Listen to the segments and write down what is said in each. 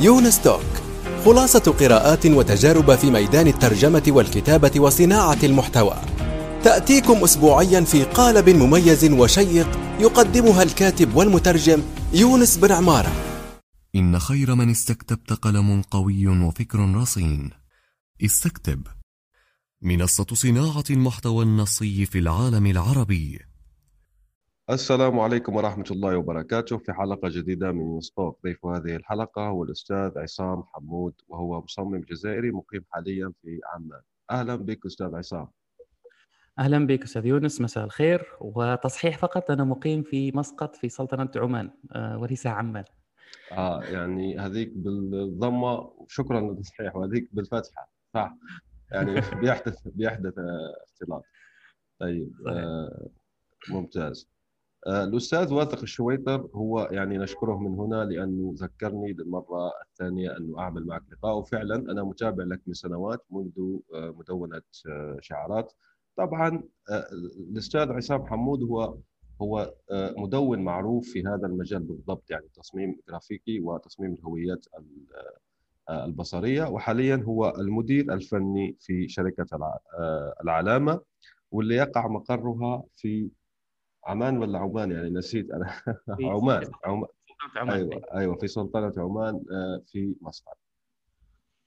يونس توك، خلاصة قراءات وتجارب في ميدان الترجمة والكتابة وصناعة المحتوى، تأتيكم أسبوعيا في قالب مميز وشيق يقدمها الكاتب والمترجم يونس بن عمارة. إن خير من استكتبت قلم قوي وفكر رصين. استكتب، منصة صناعة المحتوى النصي في العالم العربي. السلام عليكم ورحمة الله وبركاته. في حلقة جديدة من يونس توك، ضيف هذه الحلقة هو الأستاذ عصام حمود، وهو مصمم جزائري مقيم حاليا في عمان. أهلا بك أستاذ عصام. أهلا بك أستاذ يونس، مساء الخير. وتصحيح فقط، أنا مقيم في مسقط في سلطنة عمان وليس عمان. يعني هذيك بالضمة، شكرا للتصحيح، وهذيك بالفتحة صح، يعني بيحدث اختلاط. طيب ممتاز. الأستاذ واثق الشويتر هو يعني نشكره من هنا، لأنه ذكرني للمرة الثانية أنه أعمل معك لقاء، وفعلا أنا متابع لك من سنوات منذ مدونة شعارات. طبعا الأستاذ عصام حمود هو مدون معروف في هذا المجال بالضبط، يعني تصميم جرافيكي وتصميم الهويات البصرية، وحاليا هو المدير الفني في شركة العلامة، واللي يقع مقرها في عمان ولا عمان، يعني نسيت أنا. عمان. أيوة في سلطنة عمان في مسقط.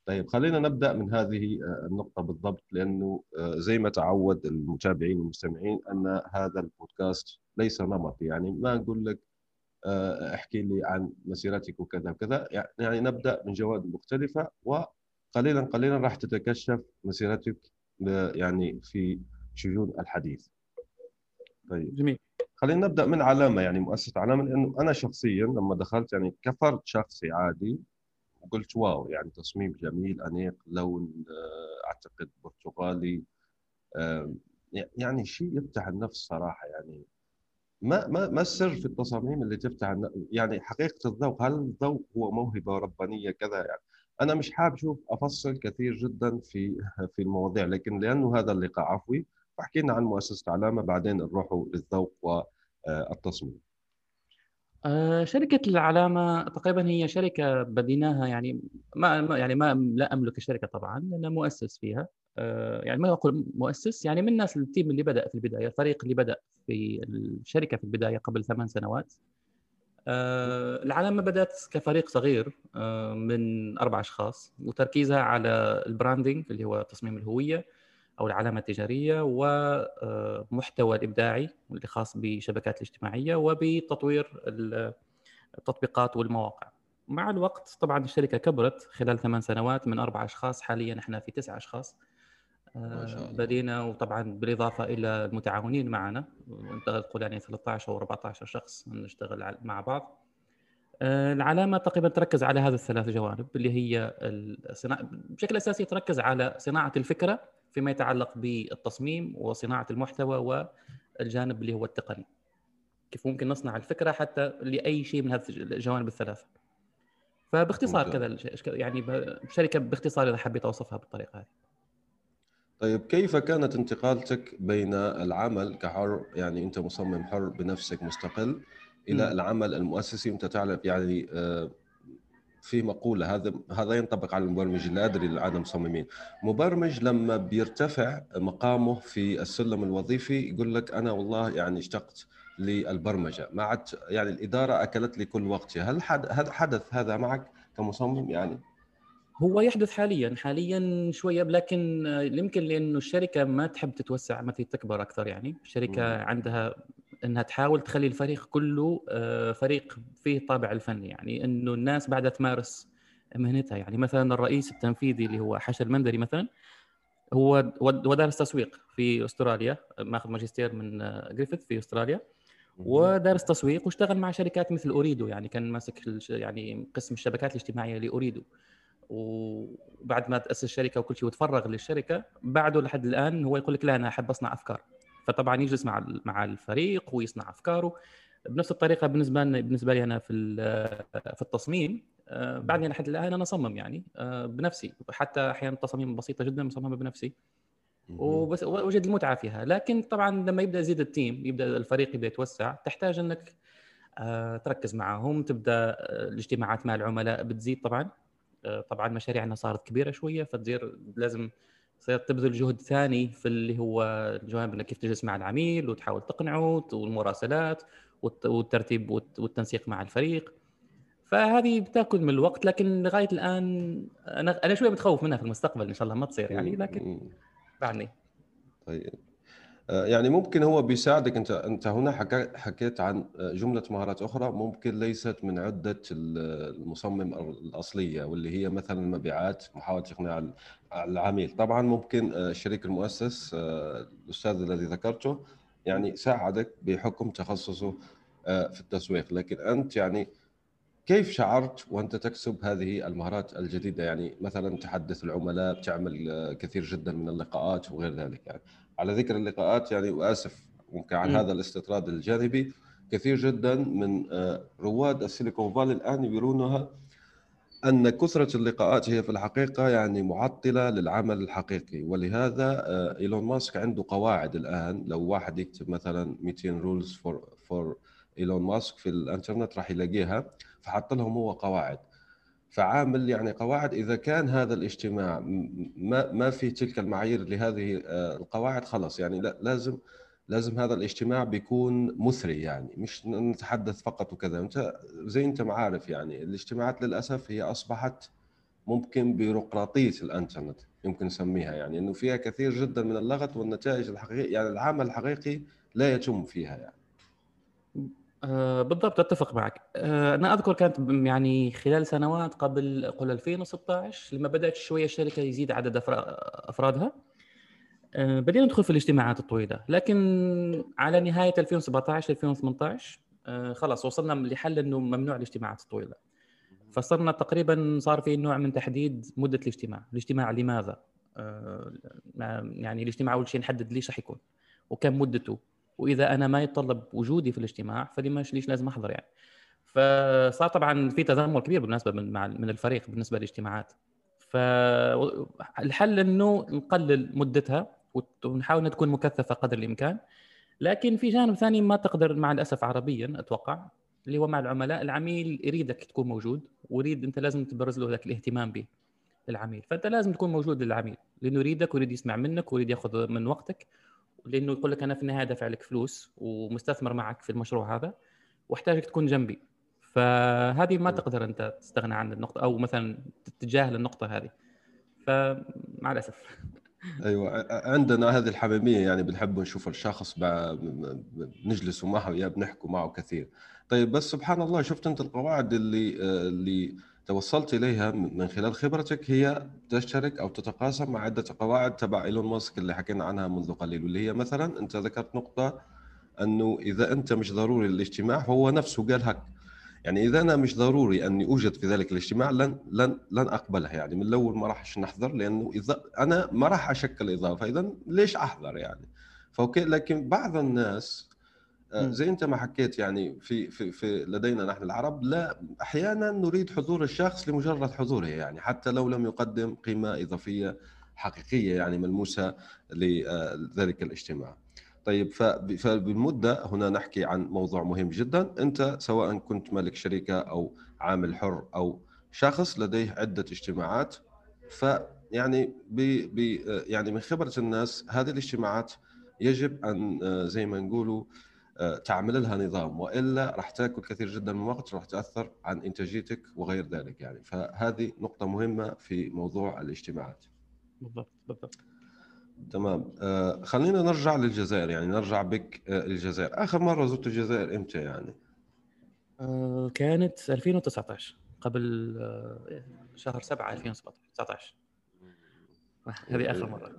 طيب خلينا نبدأ من هذه النقطة بالضبط، لأنه زي ما تعود المتابعين والمستمعين أن هذا البودكاست ليس نمطي، يعني ما نقول لك احكي لي عن مسيرتك وكذا وكذا، يعني نبدأ من جوانب مختلفة، وقليلا قليلا راح تتكشف مسيرتك يعني في شجون الحديث. طيب جميل، خلينا نبدأ من علامة، يعني مؤسسة علامة، لأنه أنا شخصيا لما دخلت يعني كفرت شخصي عادي، قلت واو، يعني تصميم جميل أنيق، لون أعتقد برتقالي، يعني شيء يفتح النفس صراحة. يعني ما السر في التصاميم اللي تفتح النفس؟ يعني حقيقة الذوق، هل الذوق هو موهبة ربانية كذا؟ يعني أنا مش حاب أشوف أفصل كثير جدا في المواضيع، لكن لأنه هذا اللقاء عفوي، فحكينا عن مؤسسة علامة، بعدين نروحوا للذوق والتصميم. شركة العلامة تقريبا هي شركة بديناها، يعني ما لا أملك الشركة طبعا، أنا مؤسس فيها، يعني ما أقول مؤسس، يعني من الناس التيم اللي بدأ في البداية، الفريق اللي بدأ في الشركة في البداية قبل 8 سنوات. العلامة بدأت كفريق صغير من 4 أشخاص، وتركيزها على البراندينج اللي هو تصميم الهوية أو العلامة التجارية، ومحتوى الإبداعي واللي خاص بالشبكات الاجتماعية، وبتطوير التطبيقات والمواقع. مع الوقت طبعا الشركة كبرت خلال 8 سنوات، من 4 أشخاص حاليا احنا في 9 أشخاص بدينا، وطبعا بالإضافة إلى المتعاونين معنا، نقول يعني 13 أو 14 شخص نشتغل مع بعض. العلامة تقريبا تركز على هذه ال3 جوانب، اللي هي بشكل أساسي تركز على صناعة الفكرة فيما يتعلق بالتصميم وصناعة المحتوى، والجانب اللي هو التقني، كيف ممكن نصنع الفكرة حتى لأي شيء من هذه الجوانب ال3. فباختصار كذا يعني شركة باختصار، إذا حبيت أوصفها بالطريقة هذه. طيب كيف كانت انتقالتك بين العمل كحر، يعني أنت مصمم حر بنفسك مستقل، إلى العمل المؤسسي؟ أنت تعرف يعني في مقولة، هذا ينطبق على المبرمج، لا أدري لعادة مصممين، مبرمج لما بيرتفع مقامه في السلم الوظيفي يقول لك أنا والله يعني اشتقت للبرمجة، ما عاد يعني الإدارة أكلت لي كل وقتي. هل حدث هذا معك كمصمم؟ يعني هو يحدث حاليا شوية، لكن يمكن لأنه الشركة ما تحب تتوسع، ما تكبر أكثر، يعني الشركة عندها أنها تحاول تخلي الفريق كله فريق فيه طابع الفني، يعني أنه الناس بعدها تمارس مهنتها. يعني مثلا الرئيس التنفيذي اللي هو حشر المندري مثلا، هو دارس تسويق في أستراليا، ماخذ ماجستير من غريفيث في أستراليا، ودارس تسويق، واشتغل مع شركات مثل أوريدو، يعني كان ماسك يعني قسم الشبكات الاجتماعية لأوريدو، وبعد ما تأسس الشركة وكل شيء وتفرغ للشركة، بعده لحد الآن هو يقول لك لا أنا أحب أصنع أفكار. فطبعا يجلس مع الفريق ويصنع افكاره بنفس الطريقه. بالنسبه لي انا في التصميم، بعدني لحد الان انا اصمم يعني بنفسي، حتى احيانا تصاميم بسيطه جدا اصممها بنفسي، وبس وجد المتعه فيها. لكن طبعا لما يبدا يزيد التيم، يبدا الفريق يتوسع، تحتاج انك تركز معهم، تبدا الاجتماعات مع العملاء بتزيد طبعا. طبعا مشاريعنا صارت كبيره شويه، فتصير لازم تبذل جهد ثاني في اللي هو الجانب انك كيف تجلس مع العميل وتحاول تقنعه، والمراسلات والترتيب والتنسيق مع الفريق، فهذه بتاكل من الوقت. لكن لغايه الان انا شويه متخوف منها في المستقبل، ان شاء الله ما تصير يعني، لكن بعدني. طيب يعني ممكن هو بيساعدك انت هنا حكيت عن جمله مهارات اخرى ممكن ليست من عده المصمم الاصليه، واللي هي مثلا المبيعات، محاوله اقناع العميل. طبعا ممكن الشريك المؤسس الاستاذ الذي ذكرته يعني ساعدك بحكم تخصصه في التسويق، لكن انت يعني كيف شعرت وانت تكسب هذه المهارات الجديده؟ يعني مثلا تحدث العملاء، بتعمل كثير جدا من اللقاءات وغير ذلك. يعني على ذكر اللقاءات يعني، واسف ممكن عن هذا الاستطراد الجانبي، كثير جدا من رواد السيليكون فالي الان يرونها ان كثره اللقاءات هي في الحقيقه يعني معطله للعمل الحقيقي، ولهذا ايلون ماسك عنده قواعد الان. لو واحد يكتب مثلا 200 رولز فور ايلون ماسك في الانترنت راح يلاقيها، فحط لهم هو قواعد، فعامل يعني قواعد. اذا كان هذا الاجتماع ما في تلك المعايير لهذه القواعد، خلاص يعني لازم هذا الاجتماع بيكون مثري، يعني مش نتحدث فقط وكذا. انت زي انت ما عارف يعني الاجتماعات للاسف هي اصبحت ممكن بيروقراطيه الانترنت، يمكن نسميها يعني، انه فيها كثير جدا من اللغط، والنتائج الحقيقيه يعني العمل الحقيقي لا يتم فيها يعني. بالضبط، اتفق معك. انا اذكر كانت يعني خلال سنوات قبل 2016 لما بدات شويه الشركه يزيد عدد افرادها، بدينا ندخل في الاجتماعات الطويله. لكن على نهايه 2017 2018 خلاص وصلنا لحل انه ممنوع الاجتماعات الطويله، فصرنا تقريبا صار في نوع من تحديد مده الاجتماع لماذا، يعني الاجتماع اول شيء نحدد ليش راح يكون وكم مدته، واذا انا ما يتطلب وجودي في الاجتماع فليش لازم احضر يعني. فصار طبعا في تذمر كبير بالنسبه من الفريق بالنسبه للاجتماعات، فالحل انه نقلل مدتها ونحاول انها تكون مكثفه قدر الامكان. لكن في جانب ثاني ما تقدر مع الاسف عربيا اتوقع، اللي هو مع العملاء، العميل يريدك تكون موجود، ويريد انت لازم تبرز له ذاك الاهتمام به للعميل، فانت لازم تكون موجود للعميل لانه يريدك ويريد يسمع منك ويريد ياخذ من وقتك، لانه يقول لك انا في النهايه دافع لك فلوس ومستثمر معك في المشروع هذا واحتاجك تكون جنبي. فهذه ما تقدر انت تستغنى عن النقطه، او مثلا تتجاهل النقطه هذه، فمع الاسف. ايوه، عندنا هذه الحميميه يعني، بنحب نشوف الشخص بنجلس معه، يا بنحكوا معه كثير. طيب بس سبحان الله، شفت انت القواعد اللي توصلت اليها من خلال خبرتك هي تشترك او تتقاسم مع عده قواعد تبع ايلون ماسك اللي حكينا عنها منذ قليل، واللي هي مثلا انت ذكرت نقطه انه اذا انت مش ضروري للاجتماع، فهو نفسه قال هك يعني اذا انا مش ضروري اني اوجد في ذلك الاجتماع لن اقبله يعني، من الاول ما راحش نحضر، لانه اذا انا ما راح اشكل اضافه، اذا ليش احضر يعني. فاوكي، لكن بعض الناس زي انت ما حكيت يعني في لدينا نحن العرب، لا احيانا نريد حضور الشخص لمجرد حضوره يعني، حتى لو لم يقدم قيمه اضافيه حقيقيه يعني ملموسه لذلك الاجتماع. طيب، فبالمده هنا نحكي عن موضوع مهم جدا. انت سواء كنت مالك شركه او عامل حر او شخص لديه عده اجتماعات، فيعني يعني من خبره الناس هذه الاجتماعات يجب ان زي ما نقولوا تعمل لها نظام، والا راح تاكل كثير جدا من الوقت، راح تاثر عن انتاجيتك وغير ذلك يعني. فهذه نقطه مهمه في موضوع الاجتماعات. بالضبط. تمام، خلينا نرجع للجزائر يعني، نرجع بك للجزائر. اخر مره زرت الجزائر امتى يعني؟ كانت 2019 قبل شهر 7 2019. هذه اخر مره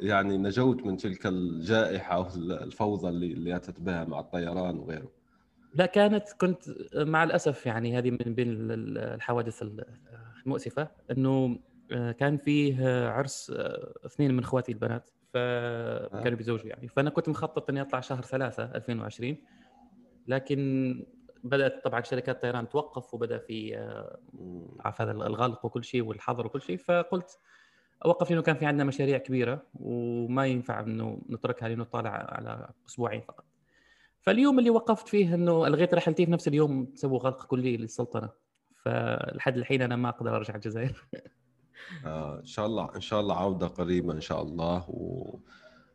يعني نجوت من تلك الجائحه والفوضى اللي اتت بها مع الطيران وغيره. لا، كنت مع الاسف يعني، هذه من بين الحوادث المؤسفه انه كان فيه عرس 2 من اخواتي البنات، فكانوا بيتزوجوا يعني، فانا كنت مخطط اني اطلع شهر 3 2020، لكن بدات طبعا شركات الطيران توقف، وبدا في هذا الغلق وكل شيء والحظر وكل شيء، فقلت اوقف لانه كان في عندنا مشاريع كبيره وما ينفع انه نتركها، لانه طالع على اسبوعين فقط. فاليوم اللي وقفت فيه انه الغيت رحلتي في نفس اليوم سووا غلق كلي للسلطنه، فلحد الحين انا ما اقدر ارجع الجزائر. ان شاء الله ان شاء الله عوده قريبه ان شاء الله،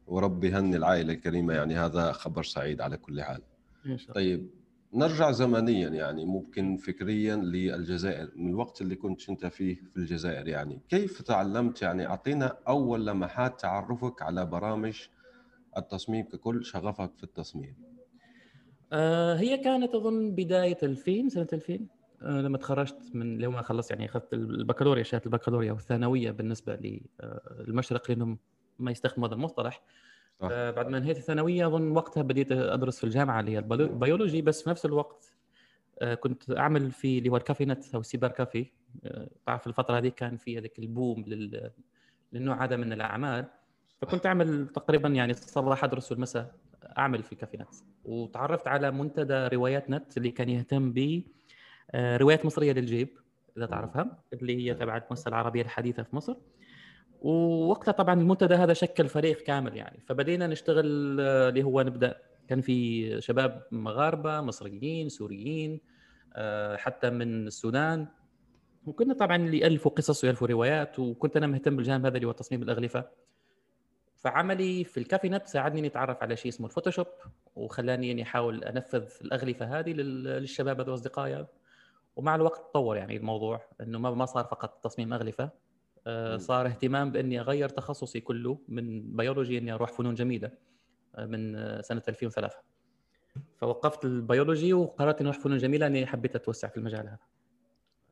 وربي يهني العائله الكريمه، يعني هذا خبر سعيد على كل حال ان شاء الله. طيب نرجع زمنيا، يعني ممكن فكريا للجزائر، من الوقت اللي كنت انت فيه في الجزائر، يعني كيف تعلمت، يعني اعطينا اول لمحات تعرفك على برامج التصميم ككل، شغفك في التصميم. هي كانت اظن بدايه 2000، سنه 2000 لما تخرجت من لما خلصت، يعني اخذت البكالوريا، شهاده البكالوريا والثانويه بالنسبه للمشرق لانهم ما يستخدموا هذا المصطلح. بعد ما انهيت الثانويه اظن وقتها بديت ادرس في الجامعه اللي هي البيولوجي، بس في نفس الوقت كنت اعمل في اللي هو الكافي نت او السيبر كافي. تعرف الفتره هذه كان في هذاك البوم للنوع هذا من الاعمال، فكنت اعمل تقريبا يعني الصباح ادرس والمساء اعمل في كافي نت. وتعرفت على منتدى روايات نت اللي كان يهتم ب روايات مصريه للجيب اذا تعرفها، اللي هي تبع المؤسسه العربيه الحديثه في مصر. ووقتها طبعا المنتدى هذا شكل فريق كامل يعني، فبدينا نشتغل اللي هو نبدا، كان في شباب مغاربه، مصريين، سوريين، حتى من السودان، وكنا طبعا اللي يالفوا قصص ويالفوا روايات، وكنت انا مهتم بالجانب هذا اللي هو تصميم الاغلفه. فعملي في الكافي نت ساعدني نتعرف على شيء اسمه الفوتوشوب، وخلاني اني احاول انفذ الاغلفه هذه للشباب هذول اصدقائي. ومع الوقت تطور يعني الموضوع، انه ما صار فقط تصميم اغلفه، صار اهتمام باني اغير تخصصي كله من بيولوجي اني اروح فنون جميله من سنه 2003. فوقفت البيولوجي وقررت اني اروح فنون جميله، اني حبيت اتوسع في المجال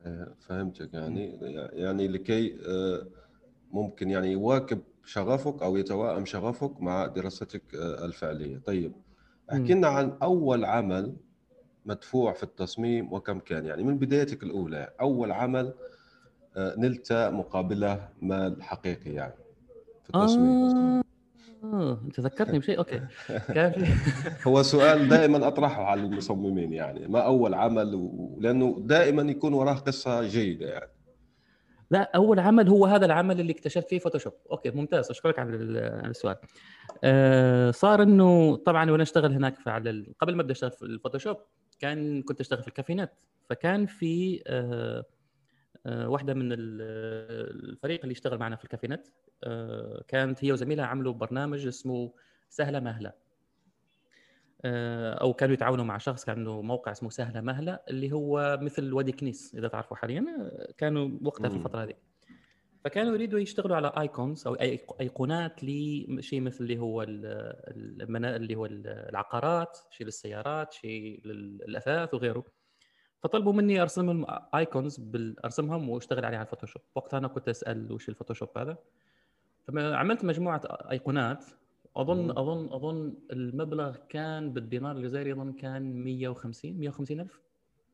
هذا. فهمتك، يعني لكي ممكن يعني يواكب شغفك او يتوائم شغفك مع دراستك الفعليه. طيب احكي لنا عن اول عمل مدفوع في التصميم وكم كان، يعني من بدايتك الاولى اول عمل نلت مقابله مال حقيقي يعني في التصميم. انت ذكرتني بشيء، اوكي. هو سؤال دائما اطرحه على المصممين، يعني ما اول عمل لانه دائما يكون وراه قصه جيده يعني. لا اول عمل هو هذا العمل اللي اكتشفت فيه فوتوشوب. اوكي ممتاز، اشكرك على السؤال. صار انه طبعا وانا اشتغل هناك على قبل ما ابدا اشتغل في الفوتوشوب كنت اشتغل في الكافينات، فكان في واحدة من الفريق اللي اشتغل معنا في الكافينات، كانت هي وزميلها عملوا برنامج اسمه سهلة مهلة، أو كانوا يتعاونوا مع شخص كان عنده موقع اسمه سهلة مهلة اللي هو مثل وادي كنيس إذا تعرفوا حاليا، كانوا وقتها في الفترة هذه. فكانوا يريدوا يشتغلوا على ايكونز أو أيقونات لشيء مثل اللي هو العقارات، شيء للسيارات، شيء للأثاث وغيره. فطلبوا مني ارسمهم ايكونز، ارسمهم واشتغل عليها على الفوتوشوب. وقتها انا كنت اسال وش الفوتوشوب هذا، فعملت مجموعه ايقونات. اظن المبلغ كان بالدينار الجزائري، اظن كان 150 الف،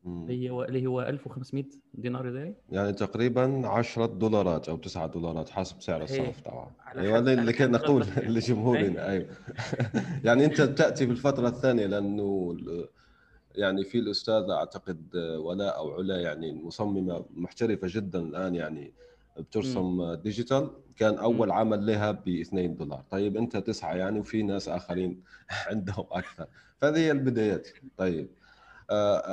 اللي هو 1500 دينار جزائري، يعني تقريبا 10 دولارات او 9 دولارات حسب سعر الصرف طبعا. ايوه هذا اللي كنا نقول لجمهورنا. ايوه يعني انت تاتي بالفتره الثانيه، لانه يعني في الاستاذه اعتقد ولاء او علا، يعني مصممه محترفه جدا الان، يعني بترسم ديجيتال، كان اول عمل لها ب 2 دولار. طيب انت 9 يعني، وفي ناس اخرين عندهم اكثر، فهذه هي البدايات. طيب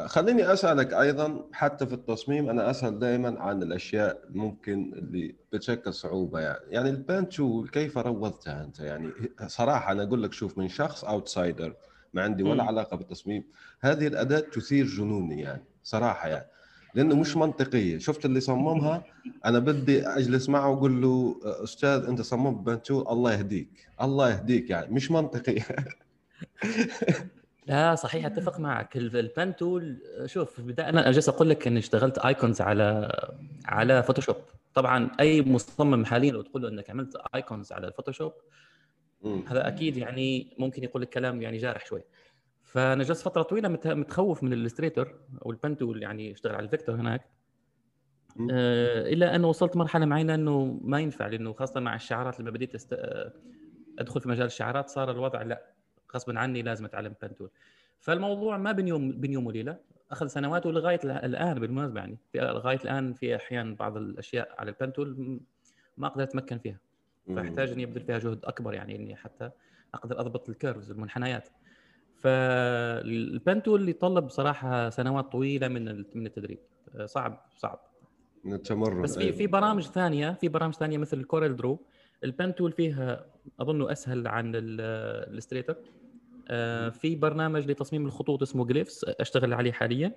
خليني اسالك ايضا، حتى في التصميم انا اسال دائما عن الاشياء ممكن اللي بتشكل صعوبه، يعني البانتو كيف روضتها انت؟ يعني صراحه انا اقول لك، شوف من شخص اوتسايدر ما عندي ولا علاقه بالتصميم، هذه الاداه تثير جنوني يعني صراحه، يعني لانه مش منطقيه. شفت اللي صممها، انا بدي اجلس معه واقول له استاذ انت صممت بانتو، الله يهديك الله يهديك، يعني مش منطقيه. لا صحيح، اتفق معك. البانتو شوف، في البدايه انا جالس اقول لك اني اشتغلت ايكونز على فوتوشوب. طبعا اي مصمم حاليا لو تقول له انك عملت ايكونز على الفوتوشوب، هذا اكيد يعني ممكن يقول لك كلام يعني جارح شوي. فانا جلست فتره طويله متخوف من الالستريتور او البنتو اللي يعني اشتغل على الفيكتور هناك، الا انه وصلت مرحله معينه انه ما ينفع، لانه خاصه مع الشعارات لما بديت ادخل في مجال الشعارات صار الوضع لا غصبا عني لازم اتعلم بنتول. فالموضوع ما بين يوم وليله، اخذ سنوات ولغايه الان بالمناسبه، يعني لغايه الان في احيان بعض الاشياء على البنتول ما اقدر اتمكن فيها، فاحتاج اني ابذل فيها جهد اكبر، يعني اني حتى اقدر اضبط الكيرفز والمنحنيات. فالبانتو اللي طلب بصراحه سنوات طويله من التدريب، صعب من التمرن. بس في برامج ثانيه، مثل الكوريل درو، البانتول فيها اظنه اسهل عن الاستريتر. في برنامج لتصميم الخطوط اسمه جليفس اشتغل عليه حاليا.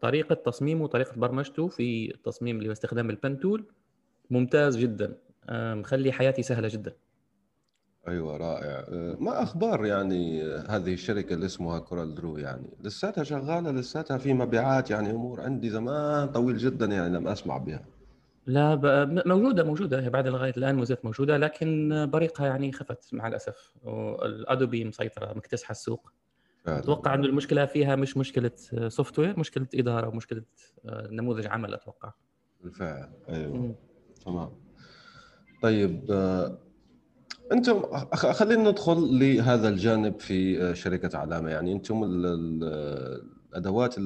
طريقه تصميمه وطريقه برمجته في التصميم اللي هو استخدام البانتول ممتاز جدا، مخلي حياتي سهله جدا. ايوه رائع. ما اخبار يعني هذه الشركه اللي اسمها كورال درو؟ يعني لساتها شغاله، لساتها في مبيعات؟ يعني امور عندي زمان طويل جدا يعني لم اسمع بها. لا موجوده بعد لغايه الان، مازالت موجوده، لكن بريقها يعني خفت مع الاسف. الادوبي مسيطره، مكتسحه السوق. اتوقع انه المشكله فيها مش مشكله سوفت وير، مشكله اداره ومشكله نموذج عمل اتوقع. بالفعل ايوه. تمام. طيب انتم خلينا ندخل لهذا الجانب في شركه علامه. يعني انتم الادوات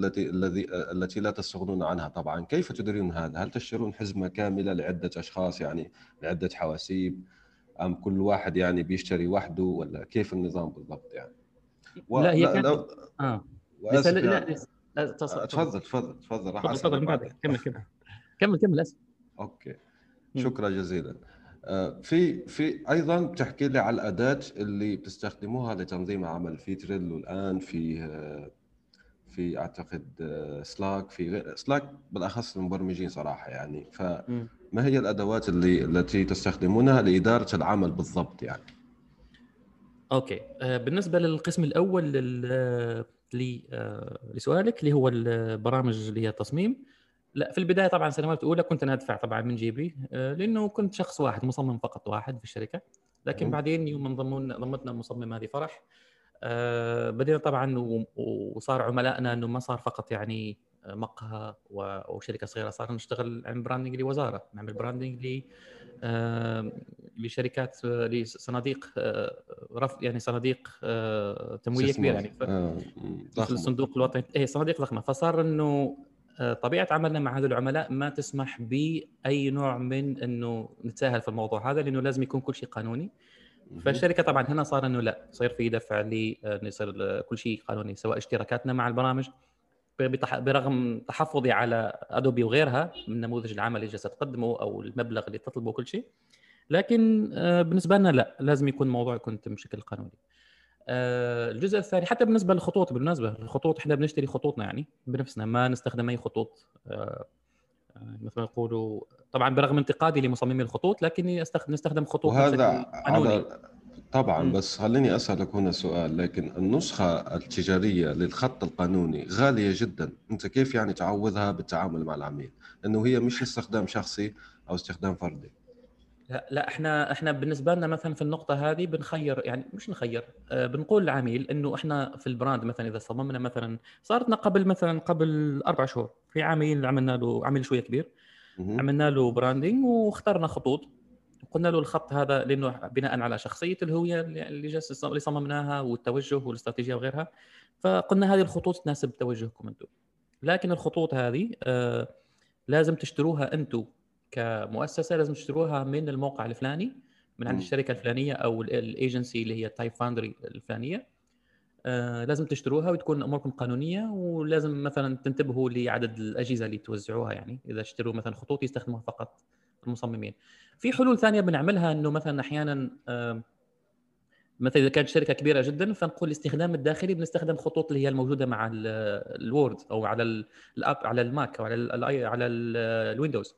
التي لا تستغنون عنها طبعا، كيف تديرون هذا؟ هل تشترون حزمه كامله لعده اشخاص، يعني لعده حواسيب، ام كل واحد يعني بيشتري وحده، ولا كيف النظام بالضبط يعني؟ لا هي كانت تفضل كمل اسف. اوكي شكرا جزيلا. في ايضا بتحكي لي على الاداه اللي بتستخدموها لتنظيم عمل، في تريلو الان، في اعتقد سلاك، في سلاك بالاخص المبرمجين صراحه يعني. فما هي الادوات التي تستخدمونها لاداره العمل بالضبط يعني؟ اوكي، بالنسبه للقسم الاول لسؤالك اللي هو البرامج اللي هي التصميم، لا في البدايه طبعا سنوات الاولى كنت انا ادفع طبعا من جيبي، لانه كنت شخص واحد، مصمم فقط واحد في الشركه. لكن بعدين يوم انضمتنا مصمم هذه فرح، بدينا طبعا وصار عملائنا انه ما صار فقط يعني مقهى وشركه صغيره، صار نشتغل عن براندنج لوزاره، نعمل براندنج لشركات، لصناديق رفض يعني، صناديق تمويليه كبيره يعني، مثل الصندوق الوطني، صناديق ضخمه. فصار انه طبيعه عملنا مع هذول العملاء ما تسمح باي نوع من انه نتساهل في الموضوع هذا، لانه لازم يكون كل شيء قانوني. فالشركه طبعا هنا صار انه لا، صار في دفع يصير كل شيء قانوني، سواء اشتراكاتنا مع البرامج، برغم تحفظي على ادوبي وغيرها من نموذج العمل اللي جالسه تقدمه او المبلغ اللي تطلبه كل شيء، لكن بالنسبه لنا لا، لازم يكون الموضوع بشكل قانوني. الجزء الثاني حتى بالنسبه للخطوط، احنا بنشتري خطوطنا يعني بنفسنا، ما نستخدم اي خطوط مثل ما يقولوا. طبعا برغم انتقادي لمصممي الخطوط، لكني نستخدم خطوط وهذا قانوني طبعا. بس خليني اسالك هنا سؤال، لكن النسخه التجاريه للخط القانوني غاليه جدا، انت كيف يعني تعوضها بالتعامل مع العميل؟ لانه هي مش استخدام شخصي او استخدام فردي. لا احنا بالنسبه لنا مثلا في النقطه هذه بنخير، يعني مش نخير، بنقول للعميل انه احنا في البراند مثلا اذا صممنا مثلا، صارتنا قبل 4 شهور في عميل عملنا له، عميل شويه كبير، عملنا له براندنج واخترنا خطوط، قلنا له الخط هذا لانه بناء على شخصيه الهويه اللي صممناها والتوجه والاستراتيجيه وغيرها، فقلنا هذه الخطوط تناسب توجهكم انتم. لكن الخطوط هذه لازم تشتروها انتم كمؤسسه، لازم تشتروها من الموقع الفلاني، من عند الشركه الفلانيه او الايجنسي اللي هي تايب فاندري الفلانيه، لازم تشتروها وتكون اموركم قانونيه، ولازم مثلا تنتبهوا لعدد الاجهزه اللي توزعوها. يعني اذا اشتروا مثلا خطوط يستخدموها فقط المصممين. في حلول ثانيه بنعملها، انه مثلا احيانا مثلا اذا كانت شركه كبيره جدا، فنقول الاستخدام الداخلي بنستخدم خطوط اللي هي الموجوده مع الوورد او على الاب، على الماك، او على الويندوز.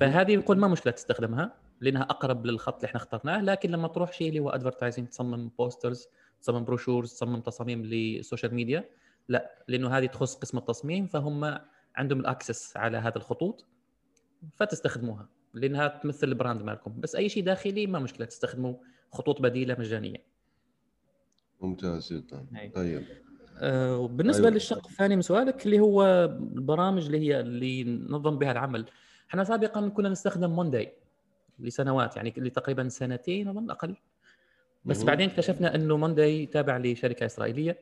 فهذه نقول ما مشكله تستخدمها لانها اقرب للخط اللي احنا اخترناه. لكن لما تروح شيء اللي هو ادفرتايزنج، تصمم بوسترز، تصمم بروشورز، تصمم تصاميم للسوشيال ميديا، لا، لانه هذه تخص قسم التصميم، فهم عندهم الاكسس على هذه الخطوط فتستخدموها لانها تمثل البراند مالكم. بس اي شيء داخلي ما مشكله تستخدموا خطوط بديله مجانيه. ممتاز جدا. طيب وبالنسبه للشق الثاني من سؤالك اللي هو البرامج اللي ننظم بها العمل، احنا سابقا كنا نستخدم مونداي لسنوات، يعني لتقريبا 2 سنين اظن اقل. بس بعدين اكتشفنا انه مونداي تابع لشركه اسرائيليه.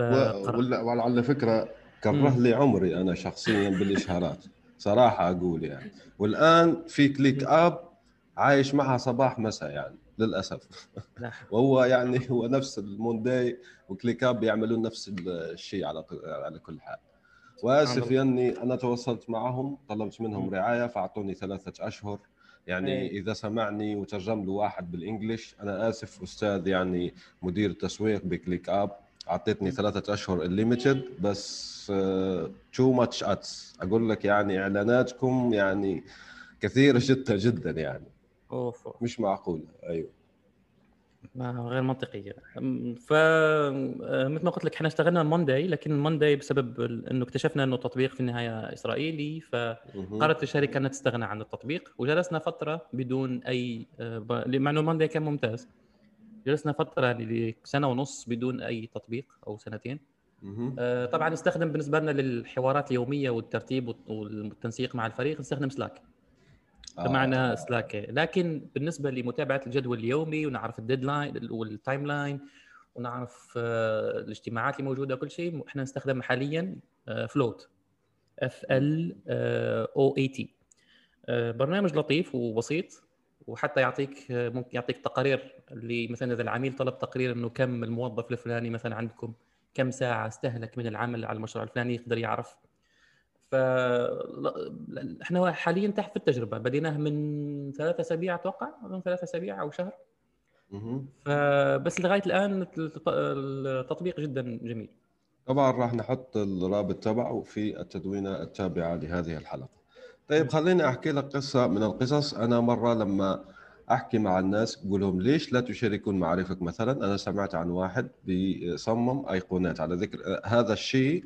وعلى فكره كره لي عمري انا شخصيا بالاشهارات صراحه اقول يعني. والان في كليك اب عايش معها صباح مساء يعني. للاسف. وهو يعني هو نفس المونداي وكليكاب بيعملوا نفس الشيء على كل حال. واسف يعني انا تواصلت معهم طلبت منهم رعايه فاعطوني 3 أشهر. يعني اذا سمعني وترجم له واحد بالانجلش، انا اسف استاذ يعني مدير تسويق بكليك اب، اعطيتني 3 أشهر الليميتد بس تو ماتش ادز، اقول لك يعني اعلاناتكم يعني كثيره جدا جدا يعني أوفو. مش معقوله. ايوه ما غير منطقيه. فمثل ما قلت لك احنا اشتغلنا مونداي، لكن مونداي بسبب انه اكتشفنا انه التطبيق في النهايه اسرائيلي، فقررت الشركه انها تستغنى عن التطبيق وجلسنا فتره بدون اي، مع انه مونداي كان ممتاز، جلسنا فتره لسنه ونص بدون اي تطبيق او 2 سنين. طبعا نستخدم بالنسبه لنا للحوارات اليوميه والترتيب والتنسيق مع الفريق نستخدم سلاك، معنا سلاك. لكن بالنسبه لمتابعه الجدول اليومي ونعرف الديدلاين والتايم لاين ونعرف الاجتماعات اللي موجوده كل شيء، احنا نستخدم حاليا فلوت FLOAT، برنامج لطيف وبسيط، وحتى يعطيك ممكن يعطيك تقارير اللي مثلا اذا العميل طلب تقرير انه كم الموظف الفلاني مثلا عندكم كم ساعه استهلك من العمل على المشروع الفلاني، يقدر يعرف. فاحنا حاليا تحت في التجربه، بديناه من 3 أسابيع اتوقع، من 3 أسابيع او شهر. فبس لغايه الان التطبيق جدا جميل. طبعا راح نحط الرابط تبعه في التدوينه التابعه لهذه الحلقه. طيب خليني احكي لك قصه من القصص. انا مره لما احكي مع الناس اقول لهم ليش لا تشاركون معارفك مثلا، انا سمعت عن واحد بيصمم ايقونات. على ذكر هذا الشيء،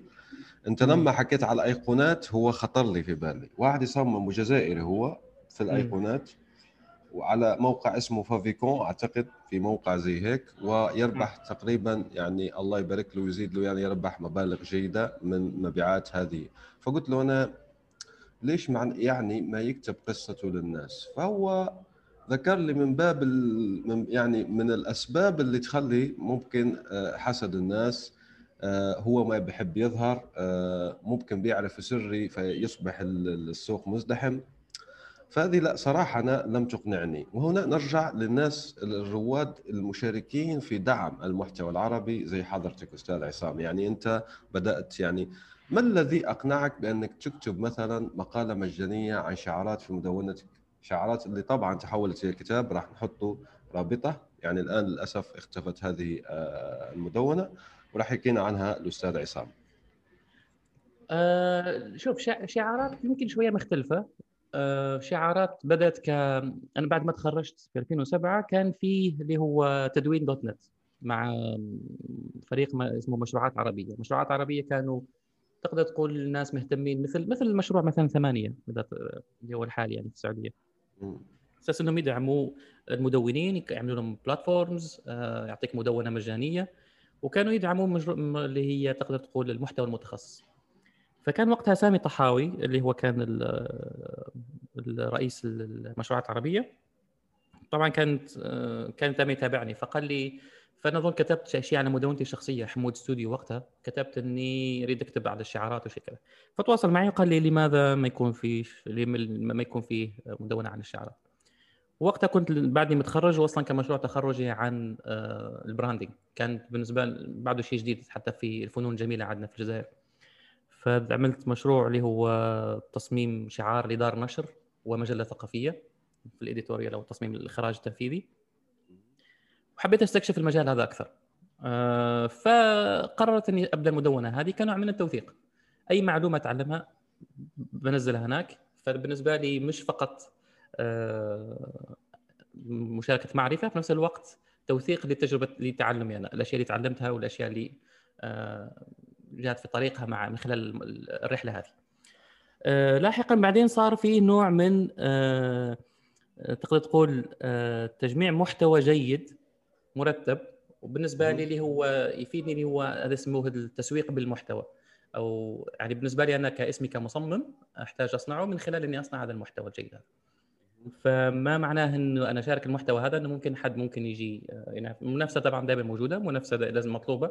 انت لما حكيت على الايقونات هو خطر لي في بالي واحد يصمم جزائري هو في الايقونات، وعلى موقع اسمه فافيكون اعتقد، في موقع زي هيك، ويربح تقريبا يعني الله يبارك له ويزيد له، يعني يربح مبالغ جيده من مبيعات هذه. فقلت له انا ليش يعني ما يكتب قصته للناس؟ فهو ذكر لي من باب يعني من الاسباب اللي تخلي ممكن حسد الناس، هو ما بحب يظهر، ممكن بيعرف سري فيصبح السوق مزدحم. فهذه لا صراحه انا لم تقنعني. وهنا نرجع للناس الرواد المشاركين في دعم المحتوى العربي زي حضرتك استاذ عصام. يعني انت بدات، يعني ما الذي أقنعك بأنك تكتب مثلا مقالة مجانية عن شعارات في مدونتك؟ شعارات اللي طبعا تحولت إلى كتاب، راح نحطه رابطه، يعني الآن للأسف اختفت هذه المدونة وراح يحكينا عنها الأستاذ عصام. شوف، شعارات يمكن شوية مختلفة. شعارات بدأت أنا بعد ما تخرجت في 2007 كان فيه اللي هو تدوين .net مع فريق ما اسمه مشروعات عربية. مشروعات عربية كانوا تقدر تقول الناس مهتمين مثل المشروع مثلا 8 اللي هو الحالي يعني في السعوديه، اساس انهم يدعموا المدونين، يعملوا لهم بلاتفورمز، يعطيك مدونه مجانيه، وكانوا يدعموا مشروع اللي هي تقدر تقول المحتوى المتخصص. فكان وقتها سامي طحاوي اللي هو كان الرئيس المشروعات العربيه، طبعا كان دائما يتابعني، فقال لي، فأنا أظن كتبت شيء على مدونتي الشخصية حمود ستوديو وقتها، كتبت أني أريد أكتب على الشعارات وشي كذا. فتواصل معي وقال لي لماذا ما يكون فيه مدونة عن الشعارات. وقتها كنت بعدني متخرج، وأصلا كمشروع تخرجي عن البراندينج، كان بالنسبة بعده شيء جديد حتى في الفنون الجميلة عندنا في الجزائر. فعملت مشروع اللي هو تصميم شعار لدار نشر ومجلة ثقافية في الإديتوريال أو تصميم الإخراج التنفيذي. حبيت استكشف المجال هذا اكثر، فقررت اني ابدا المدونه هذه. كانوا عاملين التوثيق، اي معلومه اتعلمها بنزلها هناك. فبالنسبه لي مش فقط مشاركه معرفه، في نفس الوقت توثيق لتجربه لتعلمي انا، الاشياء اللي تعلمتها والاشياء اللي جات في طريقها من خلال الرحله هذه. لاحقا بعدين صار فيه نوع من تقدر تقول تجميع محتوى جيد مرتب، وبالنسبه لي اللي هو يفيدني، اللي هو هذا اسمه التسويق بالمحتوى، او يعني بالنسبه لي انا كاسمي كمصمم احتاج اصنعه من خلال اني اصنع هذا المحتوى الجيد هذا. فما معناه انه انا شارك المحتوى هذا انه ممكن حد يجي منافسه. طبعا دائما موجوده منافسه، لازم مطلوبه،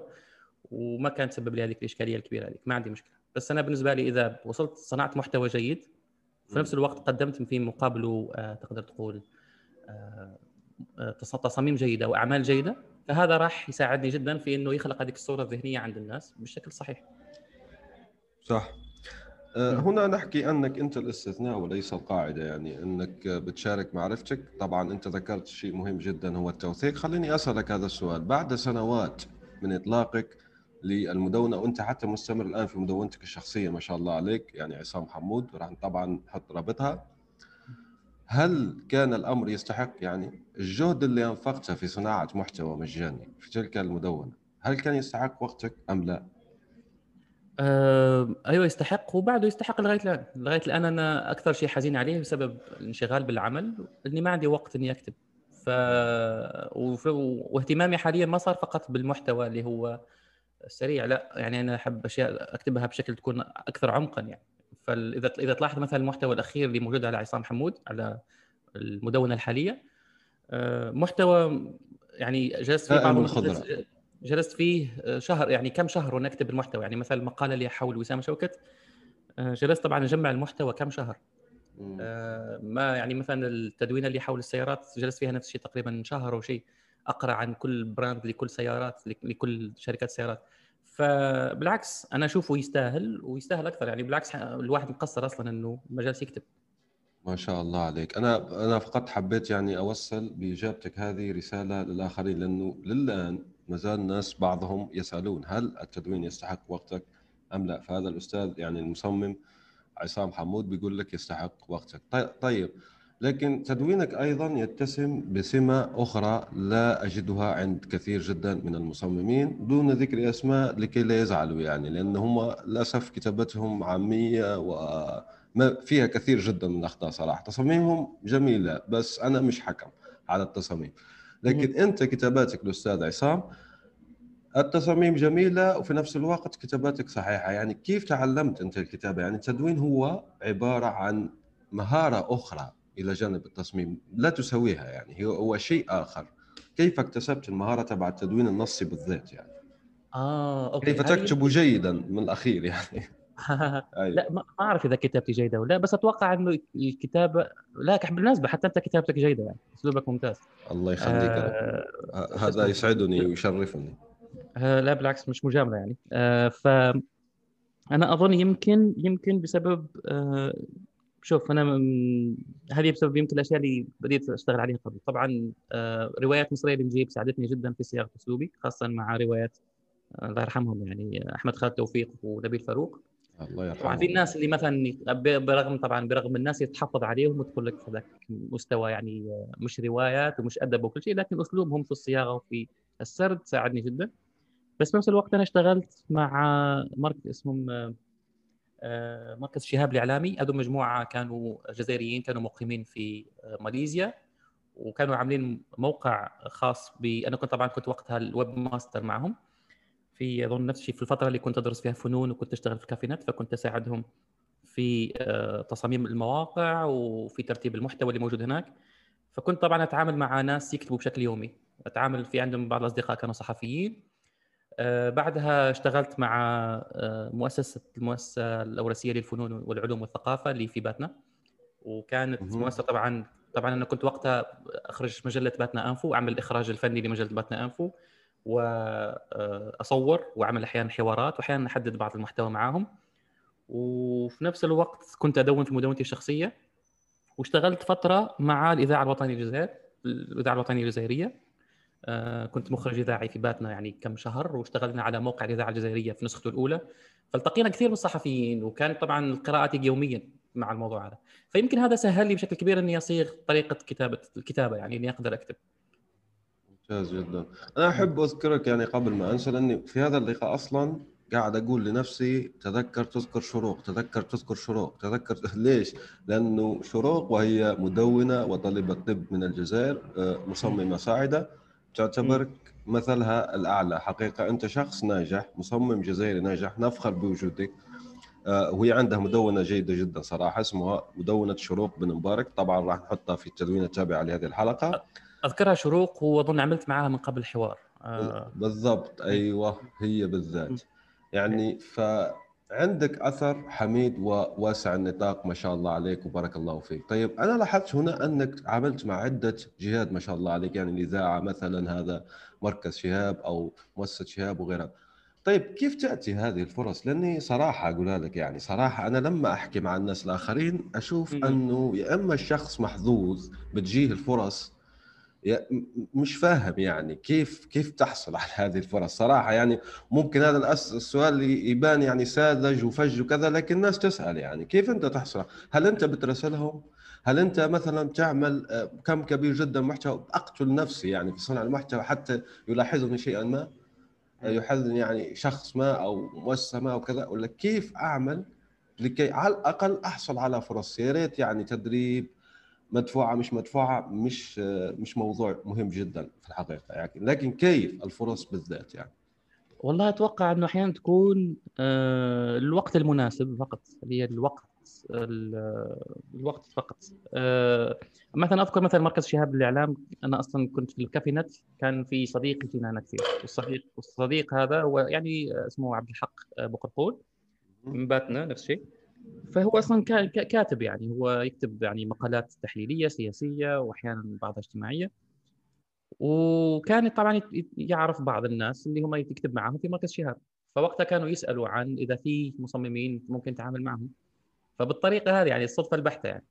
وما كانت تسبب لي هذيك الاشكاليه الكبيره هذيك، ما عندي مشكله. بس انا بالنسبه لي اذا وصلت صنعت محتوى جيد في نفس الوقت قدمت في مقابله تقدر تقول تصاميم جيده واعمال جيده، فهذا راح يساعدني جدا في انه يخلق هذيك الصوره الذهنيه عند الناس بشكل صحيح. صح. هنا نحكي انك انت الاستثناء وليس القاعده، يعني انك بتشارك معرفتك. طبعا انت ذكرت شيء مهم جدا هو التوثيق. خليني اسالك هذا السؤال، بعد سنوات من اطلاقك للمدونه، وانت حتى مستمر الان في مدونتك الشخصيه ما شاء الله عليك، يعني عصام حمود، راح طبعا نحط رابطها، هل كان الامر يستحق يعني الجهد اللي انفقته في صناعه محتوى مجاني في تلك المدونه؟ هل كان يستحق وقتك ام لا؟ ايوه يستحق، وبعده يستحق لغايه الان. لغايه الان انا اكثر شيء حزين عليه بسبب الانشغال بالعمل اني ما عندي وقت اني اكتب. واهتمامي حاليا ما صار فقط بالمحتوى اللي هو السريع، لا يعني انا احب اشياء اكتبها بشكل تكون اكثر عمقا يعني. فاذا تلاحظ مثلا المحتوى الاخير اللي موجود على عصام حمود على المدونه الحاليه، محتوى يعني جلست فيه شهر، يعني كم شهر وانا اكتب المحتوى. يعني مثلا المقاله اللي حول وسام شوكت جلست طبعا اجمع المحتوى كم شهر. ما يعني مثلا التدوينه اللي حول السيارات جلست فيها نفس الشيء تقريبا شهر او شيء، اقرا عن كل براند لكل سيارات لكل شركات سيارات. فبالعكس انا اشوفه يستاهل ويستاهل اكثر يعني. بالعكس الواحد مقصر اصلا انه ما جالس يكتب. ما شاء الله عليك. انا فقط حبيت يعني اوصل باجابتك هذه رساله للاخرين، لانه للان ما زال الناس بعضهم يسالون هل التدوين يستحق وقتك ام لا. فهذا الاستاذ يعني المصمم عصام حمود بيقول لك يستحق وقتك. طيب، لكن تدوينك ايضا يتسم بسمه اخرى لا اجدها عند كثير جدا من المصممين، دون ذكر اسماء لكي لا يزعلوا يعني، لان هم للاسف كتابتهم عاميه وفيها كثير جدا من الاخطاء صراحه. تصاميمهم جميله بس انا مش حكم على التصاميم، لكن انت كتاباتك الاستاذ عصام التصاميم جميله وفي نفس الوقت كتاباتك صحيحه. يعني كيف تعلمت انت الكتابه؟ يعني التدوين هو عباره عن مهاره اخرى الى جانب التصميم لا تسويها، يعني هو شيء اخر. كيف اكتسبت المهاره تبع التدوين النصي بالذات يعني؟ اوكي، كيف تكتب جيدا من الاخير يعني؟ أيوة. لا ما اعرف اذا كتابتي جيده ولا، بس اتوقع انه الكتابه لا بالمناسبه حتى انت كتابتك جيده يعني، اسلوبك ممتاز. الله يخليك. هذا يسعدني ويشرفني. لا بالعكس مش مجامله يعني. فانا اظن يمكن بسبب شوف انا هذه بسبب يمكن الاشياء اللي بديت اشتغل عليها قبل. طبعا روايات مصريه بنجيب ساعدتني جدا في صياغه اسلوبي، خاصه مع روايات الله يرحمهم يعني احمد خالد توفيق ونبيل فاروق الله يرحمه. وفي الناس اللي مثلا برغم الناس يتحفظ عليهم وتقول لك هذاك مستوى يعني مش روايات ومش ادب وكل شيء، لكن اسلوبهم في الصياغه وفي السرد ساعدني جدا. بس بنفس الوقت انا اشتغلت مع مركز اسمهم مركز شهاب الاعلامي، هذو مجموعه كانوا جزائريين كانوا مقيمين في ماليزيا، وكانوا عاملين موقع خاص انا كنت وقتها الويب ماستر معهم في اظن نفس الشيء في الفتره اللي كنت ادرس فيها فنون وكنت اشتغل في كافينات، فكنت اساعدهم في تصاميم المواقع وفي ترتيب المحتوى اللي موجود هناك. فكنت طبعا اتعامل مع ناس يكتبوا بشكل يومي، اتعامل في عندهم بعض الاصدقاء كانوا صحفيين. بعدها اشتغلت مع المؤسسه الاوراسيه للفنون والعلوم والثقافه اللي في باتنا، وكانت مؤسسه طبعا انا كنت وقتها اخرج مجله باتنا انفو، اعمل الاخراج الفني لمجله باتنا انفو واصور واعمل احيانا حوارات واحيانا احدد بعض المحتوى معاهم. وفي نفس الوقت كنت ادون في مدونتي الشخصيه، واشتغلت فتره مع الاذاعه الوطنيه الجزائريه. كنت مخرج اذاعي في باتنا يعني كم شهر، واشتغلنا على موقع الاذاعه الجزائريه في نسخته الاولى، فالتقينا كثير من الصحفيين، وكان طبعا قراءاتي يوميا مع الموضوع هذا. فيمكن هذا سهل لي بشكل كبير اني اصيغ طريقه الكتابه يعني اني اقدر اكتب. ممتاز جدا. انا احب اذكرك يعني قبل ما انسى، لاني في هذا اللقاء اصلا قاعد اقول لنفسي تذكر تذكر شروق. ليش؟ لانه شروق وهي مدونه وطالبه طب من الجزائر، مصممه صاعده، تعتبرك مثلها الأعلى حقيقة. أنت شخص ناجح، مصمم جزائري ناجح، نفخر بوجودك. وهي عندها مدونة جيدة جدا صراحة اسمها مدونة شروق بن مبارك، طبعا راح نحطها في التدوين التابع لهذه الحلقة. أذكرها شروق وأظن عملت معها من قبل حوار. بالضبط، أيوة هي بالذات يعني. عندك اثر حميد وواسع النطاق ما شاء الله عليك وبارك الله فيك. طيب انا لاحظت هنا انك عملت مع عده جهات ما شاء الله عليك، يعني الاذاعه مثلا، هذا مركز شهاب او مؤسسه شهاب وغيرها. طيب كيف تاتي هذه الفرص؟ لاني صراحه اقولها لك، يعني صراحه انا لما احكي مع الناس الاخرين اشوف انه يا اما الشخص محظوظ بتجيه الفرص، مش فاهم يعني كيف تحصل على هذه الفرص صراحه. يعني ممكن هذا السؤال يبان يعني ساذج وفج وكذا، لكن الناس تسال يعني كيف انت تحصل؟ هل انت بترسلهم؟ هل انت مثلا تعمل كم كبير جدا محتوى؟ اقتل نفسي يعني في صنع المحتوى حتى يلاحظني شيئا ما، يحذني يعني شخص ما او مؤسسه ما او كذا، ولا كيف اعمل لكي على الاقل احصل على فرص؟ يا ريت يعني تدريب، مدفوعه مش مدفوعه، مش موضوع مهم جدا في الحقيقه يعني، لكن كيف الفرص بالذات يعني؟ والله اتوقع انه احيانا تكون الوقت المناسب فقط، هي الوقت فقط. مثلا اذكر مثلا مركز شهاب للاعلام، انا اصلا كنت في الكافينت، كان في صديقي فينا كثير، والصديق هذا هو يعني اسمه عبد الحق بقرقول من باتنا نفس الشيء، فهو اصلا كاتب، يعني هو يكتب يعني مقالات تحليليه سياسيه واحيانا بعضها اجتماعيه، وكان طبعا يعرف بعض الناس اللي هم يكتب معهم في مركز شهاب، فوقتها كانوا يسالوا عن اذا في مصممين ممكن نتعامل معهم، فبالطريقه هذه يعني الصدفه البحته يعني.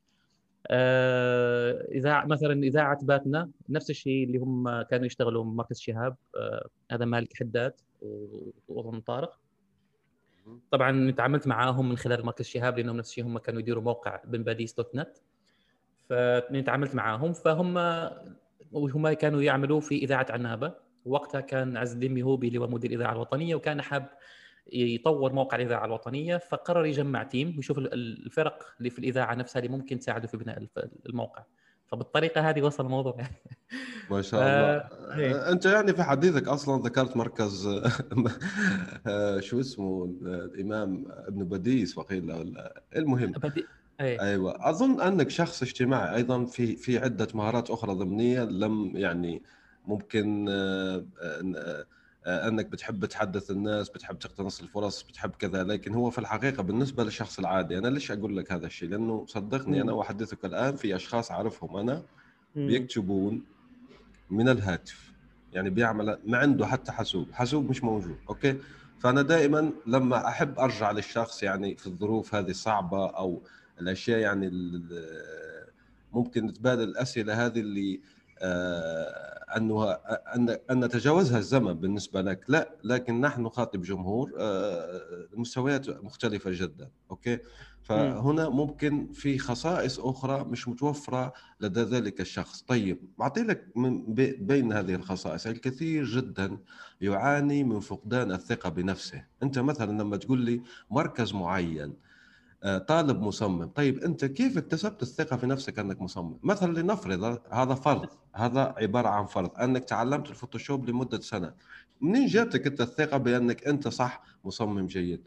اذاعه مثلا اذاعه باتنا نفس الشيء، اللي هم كانوا يشتغلوا من مركز شهاب، هذا مالك حداد واظن طارق، طبعا تعاملت معاهم من خلال مركز شهاب، لانهم نفس الشيء هم كانوا يديروا موقع بنباديس.net، فتعاملت معاهم، فهم كانوا يعملوا في اذاعه عنابه، وقتها كان عز الدين ميهوبي اللي هو مدير الاذاعه الوطنيه، وكان حاب يطور موقع الاذاعه الوطنيه، فقرر يجمع تيم ويشوف الفرق اللي في الاذاعه نفسها اللي ممكن تساعده في بناء الموقع، فبالطريقه هذه وصل الموضوع يعني. ما شاء الله. انت يعني في حديثك اصلا ذكرت مركز شو اسمه الامام ابن باديس وقيل، ولا المهم ايوه، اظن انك شخص اجتماعي ايضا، في عده مهارات اخرى ضمنيه لم يعني ممكن انك بتحب تحدث الناس، بتحب تقتنص الفرص، بتحب كذا، لكن هو في الحقيقه بالنسبه للشخص العادي، انا ليش اقول لك هذا الشيء؟ لانه صدقني انا واحدثك الان في اشخاص اعرفهم انا بيكتبون من الهاتف، يعني بيعمل ما عنده حتى حاسوب مش موجود. اوكي، فانا دائما لما احب ارجع للشخص يعني في الظروف هذه الصعبه او الاشياء يعني ممكن نتبادل الاسئله هذه اللي أن نتجاوزها الزمن بالنسبة لك، لا، لكن نحن نخاطب جمهور مستويات مختلفة جدا. أوكي، فهنا ممكن في خصائص أخرى مش متوفرة لدى ذلك الشخص. طيب أعطي لك من بين هذه الخصائص، الكثير جدا يعاني من فقدان الثقة بنفسه. أنت مثلا لما تقول لي مركز معين طالب مصمم، طيب انت كيف اكتسبت الثقه في نفسك انك مصمم؟ مثلا لنفرض، هذا فرض، هذا عباره عن فرض، انك تعلمت الفوتوشوب لمده سنه، منين جاتك انت الثقه بانك انت صح مصمم جيد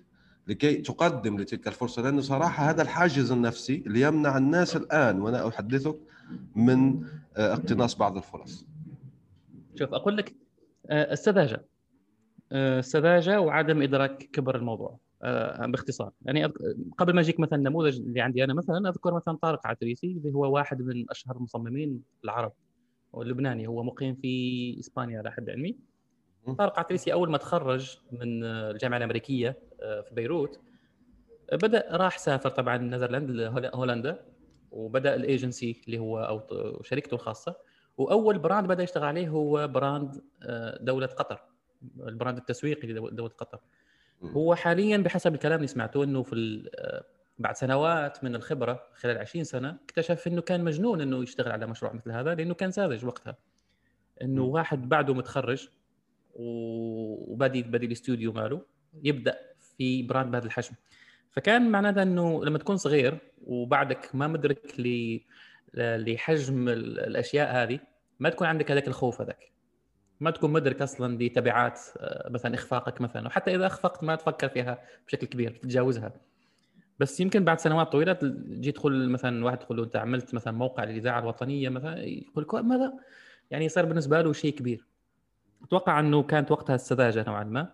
لكي تقدم لتلك الفرصه؟ لانه صراحه هذا الحاجز النفسي اللي يمنع الناس الان وانا احدثك من اقتناص بعض الفرص. شوف اقول لك، السذاجه وعدم ادراك كبر الموضوع باختصار يعني. قبل ما اجيك مثلا نموذج اللي عندي انا، مثلا اذكر مثلا طارق عتريسي اللي هو واحد من اشهر المصممين العرب واللبناني، هو مقيم في اسبانيا على حد علمي. طارق عتريسي اول ما تخرج من الجامعه الامريكيه في بيروت، بدا راح سافر طبعا النيذرلاند لهولندا، وبدا الايجنسي اللي هو او شركته الخاصه، واول براند بدا يشتغل عليه هو براند دوله قطر، البراند التسويقي لدوله قطر. هو حاليا بحسب الكلام اللي سمعته انه في بعد سنوات من الخبره، خلال 20 سنه، اكتشف انه كان مجنون انه يشتغل على مشروع مثل هذا، لانه كان ساذج وقتها، انه واحد بعده متخرج وبادي الاستوديو ماله، يبدا في براند بهذا الحجم. فكان معناته انه لما تكون صغير وبعدك ما مدرك لحجم الاشياء هذه، ما تكون عندك هذاك الخوف، هذاك ما تكون مدرك اصلا لتبعات مثلا اخفاقك مثلا، وحتى اذا اخفقت ما تفكر فيها بشكل كبير، تتجاوزها. بس يمكن بعد سنوات طويله تجي تدخل مثلا واحد تقول له انت عملت مثلا موقع للاذاعه الوطنيه مثلا، يقول لك ماذا؟ يعني صار بالنسبه له شيء كبير. اتوقع انه كانت وقتها السذاجه نوعا ما،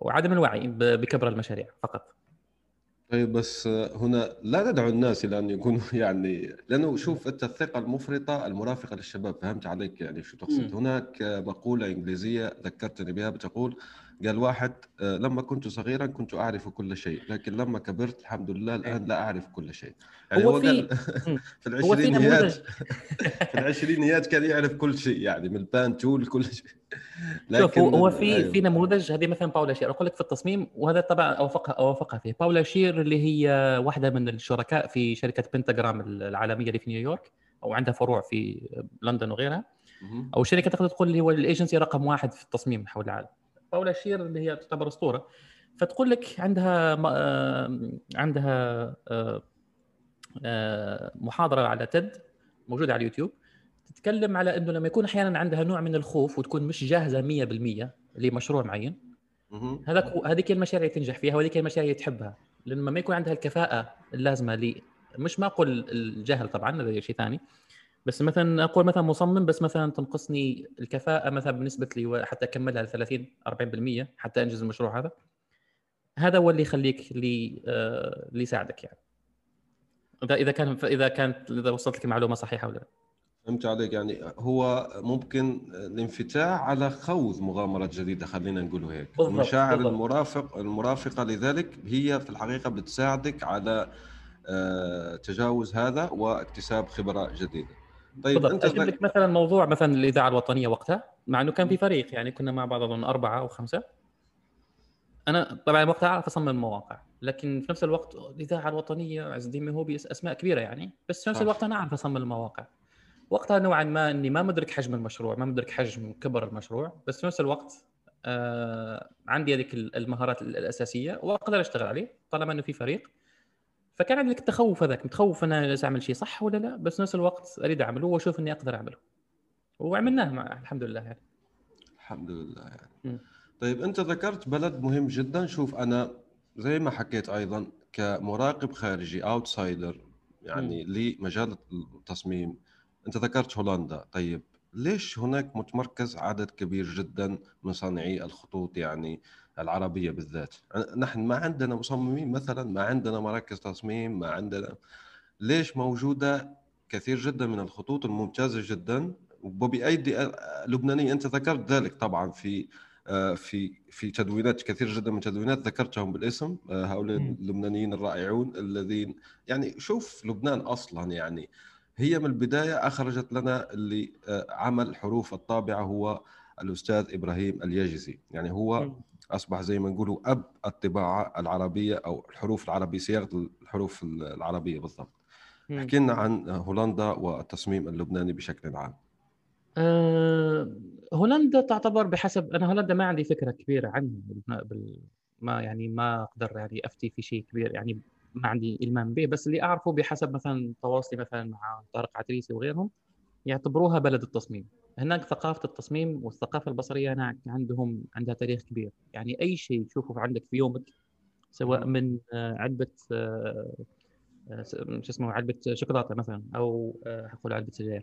وعدم الوعي بكبر المشاريع فقط. طيب بس هنا لا ندعو الناس الى ان يكونوا يعني، لانه شوف انت الثقه المفرطه المرافقه للشباب، فهمت عليك يعني شو تقصد. هناك مقوله انجليزيه ذكرتني بها بتقول، قال واحد لما كنت صغيرا كنت اعرف كل شيء، لكن لما كبرت الحمد لله الان لا اعرف كل شيء. يعني هو في العشرينيات في العشرينيات كان يعرف كل شيء، يعني من البانتول كل شيء. لكن هو في نموذج، هذه مثلا باولا شير، اقول لك في التصميم، وهذا طبعا اوافقها فيه. باولا شير اللي هي واحده من الشركاء في شركه بنتاغرام العالميه اللي في نيويورك، او عندها فروع في لندن وغيرها، او شركه تقدر تقول اللي هو الايجنسي رقم واحد في التصميم حول العالم. باولا شير اللي هي تعتبر اسطوره، فتقول لك عندها محاضره على تيد موجوده على اليوتيوب، تتكلم على انه لما يكون احيانا عندها نوع من الخوف وتكون مش جاهزه 100% لمشروع معين، هذيك المشاريع تنجح فيها، وهذيك المشاريع تحبها، لما ما يكون عندها الكفاءه اللازمه لي، مش ما اقول الجهل طبعا هذا شيء ثاني، بس مثلا اقول مثلا مصمم بس مثلا تنقصني الكفاءه مثلا بالنسبه لي حتى اكملها 30-40% حتى انجز المشروع هذا. هذا هو اللي يخليك اللي يساعدك يعني، اذا وصلت لك المعلومه صحيحه ولا لا. فهمت عليك. يعني هو ممكن الانفتاح على خوض مغامرات جديده، خلينا نقوله هيك. المشاعر المرافقه لذلك هي في الحقيقه بتساعدك على تجاوز هذا واكتساب خبرة جديدة. طيب انت اجيب لك مثلا موضوع مثلا الاذاعه الوطنيه وقتها، مع انه كان في فريق يعني كنا مع بعض اظن 4 أو 5. انا طبعا وقتها اعرف اصمم المواقع، لكن في نفس الوقت الاذاعه الوطنيه عز الدين مهوبي اسماء كبيره يعني، بس في نفس الوقت انا اعرف اصمم المواقع وقتها، نوعا ما اني ما مدرك حجم المشروع، ما مدرك حجم كبر المشروع، بس في نفس الوقت عندي هذيك المهارات الاساسيه واقدر اشتغل عليه طالما انه في فريق. فكان عندي التخوف هذاك، متخوف انا اعمل شيء صح ولا لا، بس نفس الوقت اريد اعمله واشوف اني اقدر اعمله، وعملناه مع الحمد لله يعني. الحمد لله يعني. طيب انت ذكرت بلد مهم جدا. شوف انا زي ما حكيت ايضا كمراقب خارجي اوتسايدر يعني لمجال التصميم، انت ذكرت هولندا. طيب ليش هناك متمركز عدد كبير جدا من صانعي الخطوط يعني العربية بالذات؟ نحن ما عندنا مصممين مثلا، ما عندنا مراكز تصميم، ما عندنا. ليش موجودة كثير جدا من الخطوط الممتازة جدا وبأيدي لبنانية؟ أنت ذكرت ذلك طبعا في تدوينات، كثير جدا من تدوينات ذكرتهم بالاسم، هؤلاء اللبنانيين الرائعون الذين يعني شوف لبنان أصلا يعني هي من البداية أخرجت لنا اللي عمل حروف الطابعة هو الأستاذ إبراهيم اليجزي، يعني هو أصبح زي ما نقوله أب الطباعة العربية أو الحروف العربية، صياغة الحروف العربية بالضبط. حكينا عن هولندا والتصميم اللبناني بشكل عام. هولندا تعتبر بحسب، أنا هولندا ما عندي فكرة كبيرة عنها، ما أقدر يعني أفتي في شيء كبير يعني، ما عندي إلمام به، بس اللي أعرفه بحسب مثلا تواصلي مثلا مع طارق عتريسي وغيرهم يعتبروها بلد التصميم. هناك ثقافة التصميم والثقافة البصرية هناك عندها تاريخ كبير، يعني أي شيء تشوفه عندك في يومك سواء من علبة علبة شوكولاتة مثلا، أو أقول علبة سجاير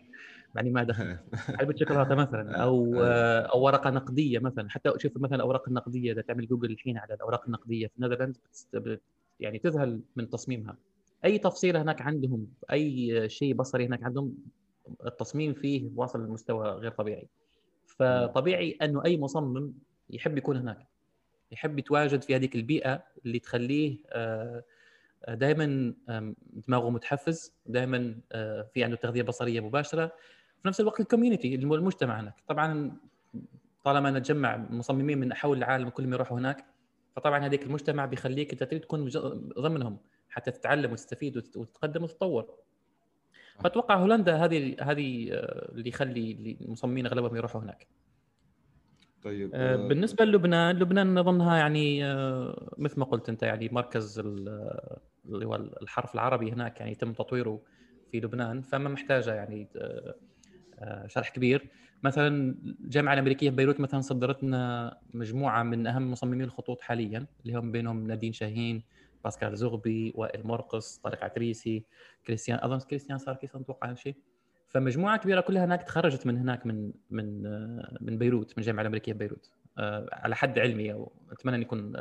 يعني ما دخل علبة شوكولاتة مثلا، أو ورقة نقدية مثلا. حتى شوف مثلا الأوراق النقدية، إذا تعمل جوجل الحين على الأوراق النقدية في النيدرلاند يعني تذهل من تصميمها. أي تفصيلة هناك عندهم، أي شيء بصري هناك عندهم التصميم فيه واصل لمستوى غير طبيعي. فطبيعي أنه أي مصمم يحب يكون هناك، يحب يتواجد في هذه البيئة اللي تخليه دائما دماغه متحفز، دائما في عنده تغذية بصرية مباشرة، في نفس الوقت الكوميونتي المجتمع هناك. طبعا طالما نتجمع مصممين من حول العالم كلهم يروحوا هناك، فطبعا هذيك المجتمع بيخليك أنت تكون ضمنهم حتى تتعلم وتستفيد وتتقدم وتتطور. فأتوقع هولندا هذه اللي يخلي المصممين أغلبهم يروحوا هناك. طيب بالنسبة للبنان نظنها يعني مثل ما قلت أنت، يعني مركز اللي هو الحرف العربي هناك يعني يتم تطويره في لبنان، فما محتاجة يعني شرح كبير. مثلا الجامعة الأمريكية في بيروت مثلا صدرت لنا مجموعة من أهم مصممي الخطوط حاليا، اللي هم بينهم نادين شاهين، باسكال زغبي، وائل مرقص، طارق عتريسي، كريستيان ساركيس اتوقع شيء. فمجموعه كبيره كلها هناك تخرجت من هناك من بيروت، من الجامعه الامريكيه ببيروت. على حد علمي، واتمنى ان يكون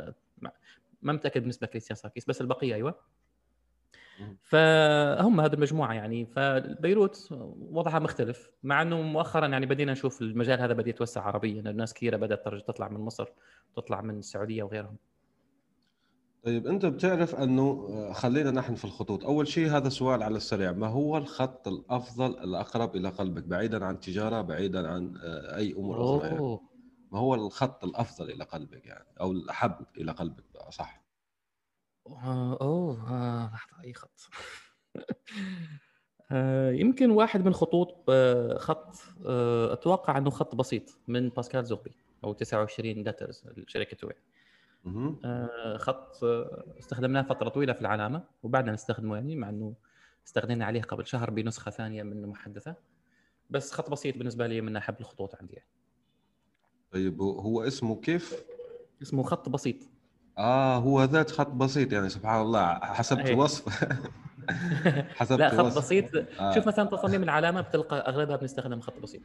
ما متاكد بالنسبه لكريستيان ساكيس بس البقيه ايوه. فهم هذه المجموعه يعني، فبيروت وضعها مختلف، مع انه مؤخرا يعني بدينا نشوف المجال هذا بدا يتوسع عربيا، الناس كثيره بدات تطلع من مصر، تطلع من السعوديه وغيرهم. طيب انت بتعرف انه خلينا نحن في الخطوط، اول شيء هذا سؤال على السريع، ما هو الخط الافضل الاقرب الى قلبك بعيدا عن التجاره بعيدا عن اي امور اخرى يعني. ما هو الخط الافضل الى قلبك يعني او الاحب الى قلبك صح؟ لحظه اي خط يمكن واحد من خطوط خط اتوقع انه خط بسيط من باسكال زوبي او 29 داترز الشركه تبعي. خط استخدمناه فتره طويله في العلامه وبعدنا نستخدمه يعني، مع انه استخدمنا عليه قبل شهر بنسخه ثانيه منه محدثه، بس خط بسيط بالنسبه لي من احب الخطوط عندي يعني. طيب هو اسمه كيف؟ اسمه خط بسيط. هو ذات خط بسيط يعني، سبحان الله حسبت الوصف. حسبت لا خط الوصف. بسيط شوف مثلا تصميم العلامه بتلقى اغلبها بنستخدم خط بسيط.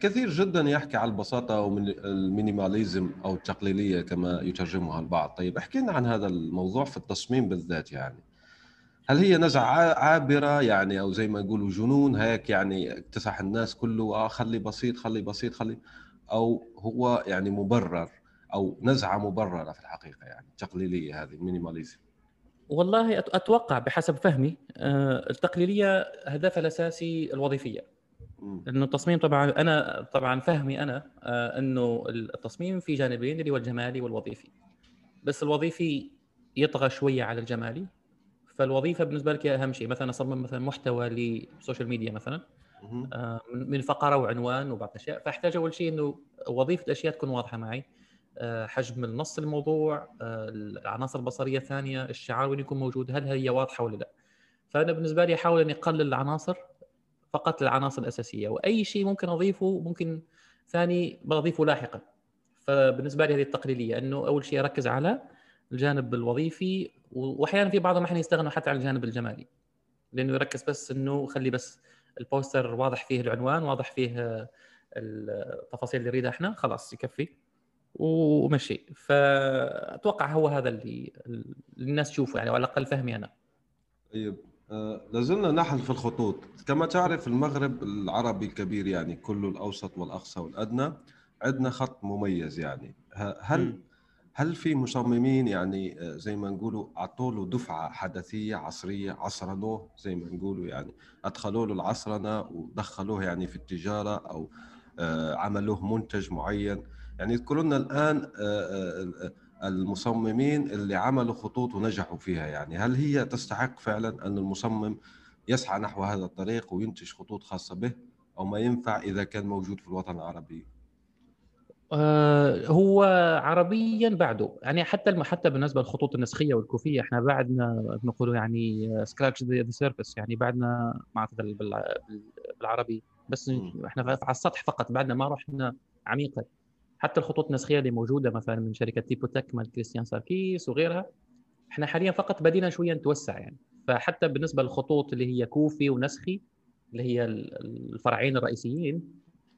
كثير جدا يحكي على البساطه ومن المينيماليزم او التقليليه كما يترجمها البعض. طيب احكي لنا عن هذا الموضوع في التصميم بالذات يعني، هل هي نزعه عابره يعني او زي ما يقولوا جنون هيك يعني اكتسح الناس كله خلي بسيط خلي بسيط خلي، او هو يعني مبرر او نزعه مبرره في الحقيقه يعني التقليليه هذه المينيماليزم؟ والله اتوقع بحسب فهمي التقليليه هدفها الاساسي الوظيفيه، انه التصميم طبعا انا طبعا فهمي انا انه التصميم في جانبين اللي هو الجمالي والوظيفي، بس الوظيفي يطغى شويه على الجمالي، فالوظيفه بالنسبه لك اهم شيء، مثلا اصمم مثلا محتوى للسوشيال ميديا مثلا من فقره وعنوان وبعض الاشياء، فاحتاج اول شيء انه وظيفه الاشياء تكون واضحه معي، حجم النص الموضوع، العناصر البصريه الثانيه، الشعار وين يكون موجود، هل هي واضحه ولا لا. فانا بالنسبه لي احاول ان اقلل العناصر فقط للعناصر الأساسية، وأي شيء ممكن أضيفه ممكن ثاني بضيفه لاحقا. فبالنسبة لي هذه التقليلية، أنه أول شيء أركز على الجانب الوظيفي، وأحيانا في بعضهم أحيانا يستغنوا حتى على الجانب الجمالي، لأنه يركز بس أنه خلي بس البوستر واضح فيه العنوان، واضح فيه التفاصيل اللي نريدها إحنا، خلاص يكفي ومشي. فأتوقع هو هذا اللي الناس تشوفه يعني، وعلى الأقل فهمي أنا. طيب لازلنا نحن في الخطوط، كما تعرف المغرب العربي الكبير يعني كله الأوسط والأقصى والأدنى، عندنا خط مميز يعني، هل في مصممين يعني زي ما نقولوا عطوا له دفعة حدثية عصرية، عصرنوه زي ما نقولوا يعني، أدخلوا له العصرنة ودخلوه يعني في التجارة أو عملوه منتج معين يعني؟ يذكروا لنا الآن المصممين اللي عملوا خطوط ونجحوا فيها يعني، هل هي تستحق فعلا أن المصمم يسعى نحو هذا الطريق وينتج خطوط خاصة به، أو ما ينفع إذا كان موجود في الوطن العربي؟ هو عربيا بعده يعني، حتى بالنسبة للخطوط النسخية والكوفية احنا بعدنا نقول يعني سكراتش ذا سيرفيس يعني، بعدنا ما أعتقد بالعربي، بس احنا على السطح فقط، بعدنا ما رحنا عميقا. حتى الخطوط النسخيه اللي موجوده مثلا من شركه تيبوتك مال كريستيان ساركيس وغيرها، احنا حاليا فقط بدينا شويه نتوسع يعني. فحتى بالنسبه للخطوط اللي هي كوفي ونسخي اللي هي الفرعين الرئيسيين،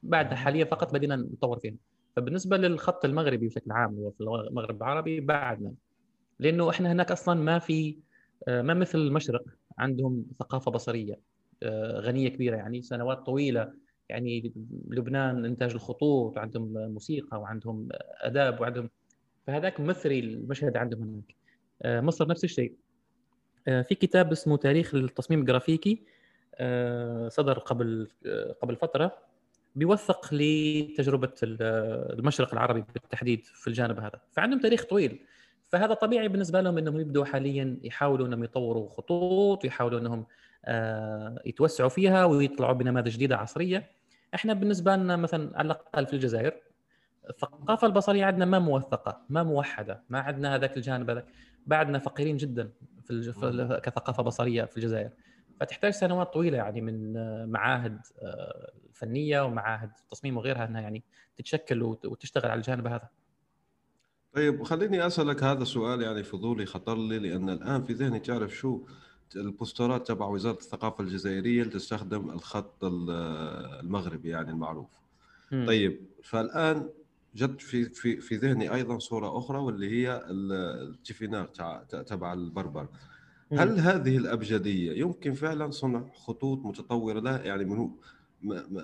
بعدها حاليا فقط بدينا نطور فيهم. فبالنسبه للخط المغربي بشكل عام وفي المغرب العربي بعدنا، لانه احنا هناك اصلا ما مثل المشرق، عندهم ثقافه بصريه غنيه كبيره يعني، سنوات طويله يعني لبنان إنتاج الخطوط، وعندهم موسيقى وعندهم آداب وعندهم، فهذاك مثري المشهد عندهم هناك. مصر نفس الشيء، في كتاب اسمه تاريخ التصميم الجرافيكي صدر قبل فترة، بيوثق لتجربة المشرق العربي بالتحديد في الجانب هذا، فعندهم تاريخ طويل، فهذا طبيعي بالنسبة لهم أنهم يبدوا حاليا يحاولوا أنهم يطوروا خطوط ويحاولوا أنهم يتوسعوا فيها ويطلعوا بنماذج جديدة عصرية. احنا بالنسبة لنا مثلا على الأقل في الجزائر الثقافة البصرية عندنا ما موثقة، ما موحدة، ما عندنا هذاك الجانب هذاك، بعدنا فقيرين جدا في كثقافة بصرية في الجزائر، فتحتاج سنوات طويلة يعني من معاهد فنية ومعاهد تصميم وغيرها أنها يعني تتشكل وتشتغل على الجانب هذا. طيب خليني أسألك هذا السؤال يعني، فضولي خطر لي، لأن الآن في ذهني تعرف شو البوسترات تبع وزارة الثقافة الجزائرية اللي تستخدم الخط المغربي يعني المعروف. طيب فالآن جد في ذهني ايضا صوره اخرى واللي هي التيفينار تبع البربر. هل هذه الابجديه يمكن فعلا صنع خطوط متطوره لها؟ يعني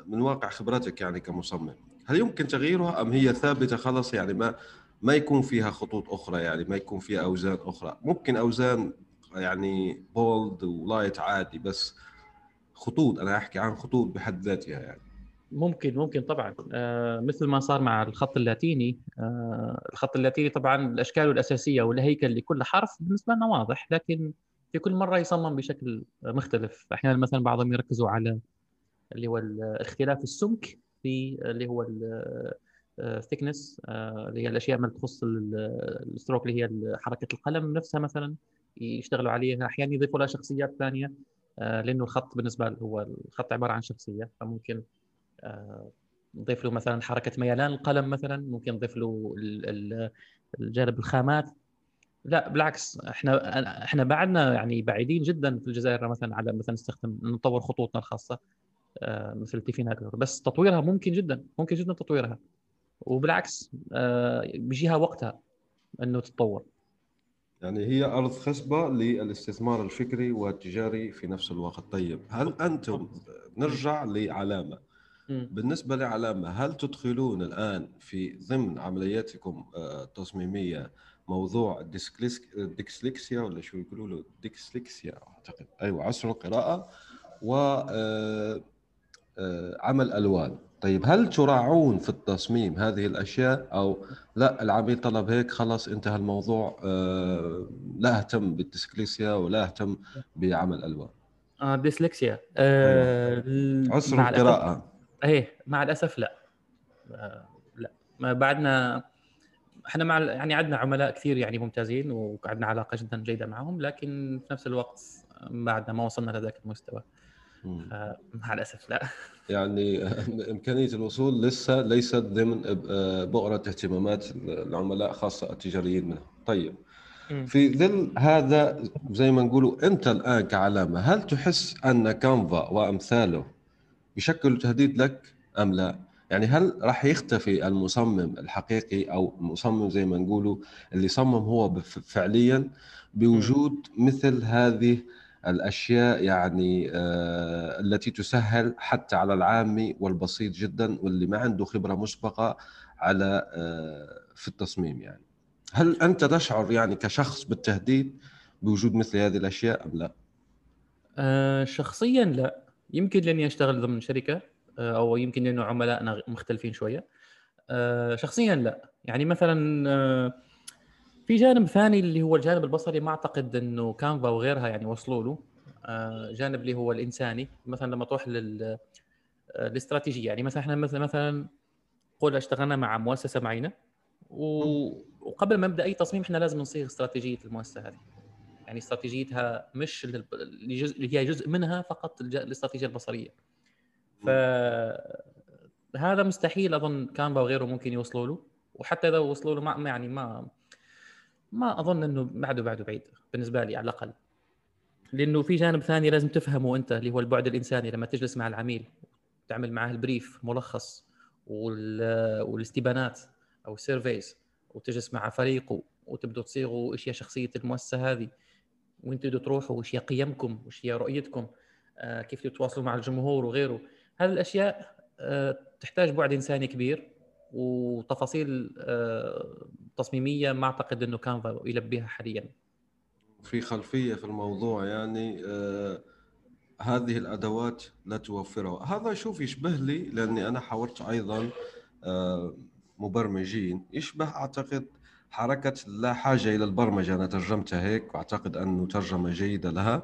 من واقع خبرتك يعني كمصمم، هل يمكن تغييرها ام هي ثابته خلاص؟ يعني ما يكون فيها خطوط اخرى، يعني ما يكون فيها اوزان اخرى، ممكن اوزان يعني بولد ولايت عادي، بس خطوط، انا احكي عن خطوط بحد ذاتها يعني. ممكن طبعا، مثل ما صار مع الخط اللاتيني. الخط اللاتيني طبعا الاشكال الاساسيه والهيكل لكل حرف بالنسبه لنا واضح، لكن في كل مره يصمم بشكل مختلف. احيانا مثلا بعضهم يركزوا على اللي هو اختلاف السمك في اللي هو الثيكنس، اللي هي الاشياء ما تخص الستروك اللي هي حركه القلم نفسها مثلا، يشتغلوا عليها. احيانا يضيفوا لها شخصيات ثانيه، لانه الخط بالنسبه له هو الخط عباره عن شخصيه، فممكن نضيف له مثلا حركه ميلان القلم مثلا، ممكن نضيف له الجانب الخامات. لا بالعكس، احنا بعدنا يعني بعيدين جدا في الجزائر مثلا على مثلا نستخدم نطور خطوطنا الخاصه مثل التيفينات، بس تطويرها ممكن جدا تطويرها، وبالعكس بيجيها وقتها انه تتطور. يعني هي أرض خصبة للاستثمار الفكري والتجاري في نفس الوقت. طيب، هل أنتم نرجع لعلامة، بالنسبة لعلامة هل تدخلون الآن في ضمن عملياتكم التصميمية موضوع الديسلكسيا ولا شو يقولوا له، ديسلكسيا أعتقد، أيوة، عسر القراءة وعمل ألوان؟ طيب، هل تراعون في التصميم هذه الأشياء أو لا؟ العميل طلب هيك خلاص انتهى الموضوع، لا أهتم بالديسلكسيا ولا أهتم بعمل ألوان. ديسلكسيا عسر القراءة، مع الأسف لا. لا، ما بعدنا احنا مع يعني عندنا عملاء كثير يعني ممتازين وعندنا علاقة جدا جيدة معهم، لكن في نفس الوقت بعدنا ما وصلنا لذاك المستوى. مع الأسف لا، يعني إمكانية الوصول لسه ليست ضمن بؤرة اهتمامات العملاء خاصة التجاريين منهم. طيب، في ظل هذا زي ما نقولوا، أنت الآن كعلامة هل تحس أن كانفا وأمثاله يشكلوا تهديد لك أم لا؟ يعني هل راح يختفي المصمم الحقيقي أو المصمم زي ما نقولوا اللي صمم هو فعليا بوجود مثل هذه الأشياء، يعني التي تسهل حتى على العامي والبسيط جدا واللي ما عنده خبرة مسبقة على في التصميم؟ يعني هل أنت تشعر يعني كشخص بالتهديد بوجود مثل هذه الأشياء أم لا؟ شخصيا لا، يمكن لأني أشتغل ضمن شركة، أو يمكن لأنه عملائنا مختلفين شوية. شخصيا لا، يعني مثلا في جانب ثاني اللي هو الجانب البصري، ما أعتقد أنه كانفا وغيرها يعني وصلوا له. جانب اللي هو الإنساني، مثلا لما تروح للاستراتيجية، يعني مثلا إحنا مثلا قول اشتغلنا مع مؤسسة معينة، وقبل ما نبدأ أي تصميم إحنا لازم نصيغ استراتيجية المؤسسة هذه، يعني استراتيجيتها مش اللي هي جزء منها فقط الاستراتيجية البصرية. فهذا مستحيل أظن كانفا وغيره ممكن يوصلوا له، وحتى إذا وصلوا له ما أظن أنه بعده بعيد بالنسبة لي على الأقل، لأنه في جانب ثاني لازم تفهمه أنت اللي هو البعد الإنساني. لما تجلس مع العميل تعمل معاه البريف ملخص والاستبانات أو السيرفيز، وتجلس مع فريقه وتبدو تصيغوا إيش هي شخصية المؤسسة هذه، وين تبدو تروحوا، وإيش هي قيمكم، وإيش هي رؤيتكم، كيف تتواصلوا مع الجمهور وغيره. هذه الأشياء تحتاج بعد إنساني كبير وتفاصيل تصميمية ما أعتقد أنه كانفا يلبيها حاليا. في خلفية في الموضوع، يعني هذه الأدوات لا توفرها. هذا شوف يشبه لي، لأني أنا حاورت أيضا مبرمجين، يشبه أعتقد حركة لا حاجة إلى البرمجة، أنا ترجمتها هيك وأعتقد أنه ترجمة جيدة لها،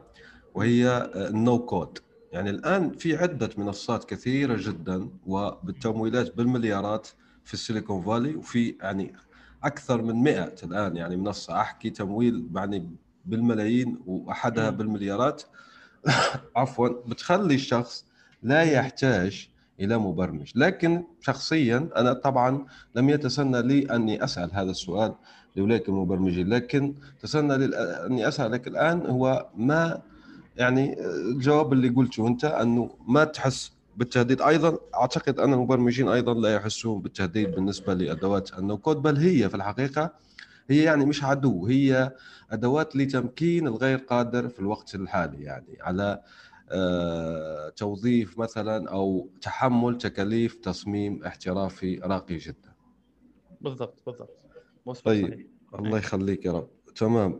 وهي النو كود. يعني الآن في عدة منصات كثيرة جدا وبالتمويلات بالمليارات في السيليكون فالي، وفي يعني أكثر من 100 الآن يعني منصة، أحكي تمويل يعني بالملايين وأحدها بالمليارات عفوا، بتخلي الشخص لا يحتاج إلى مبرمج. لكن شخصيا أنا طبعا لم يتسنى لي أني أسأل هذا السؤال لأولئك المبرمجين، لكن تسنى لي أني أسألك الآن، هو ما يعني الجواب اللي قلته أنت، أنه ما تحس بالتهديد ايضا. اعتقد ان المبرمجين ايضا لا يحسون بالتهديد بالنسبه لادوات النو كود، بل هي في الحقيقه هي يعني مش عدو، هي ادوات لتمكين الغير قادر في الوقت الحالي يعني على توظيف مثلا او تحمل تكاليف تصميم احترافي راقي جدا. بالضبط بالضبط. طيب صحيح. الله يخليك يا رب. تمام،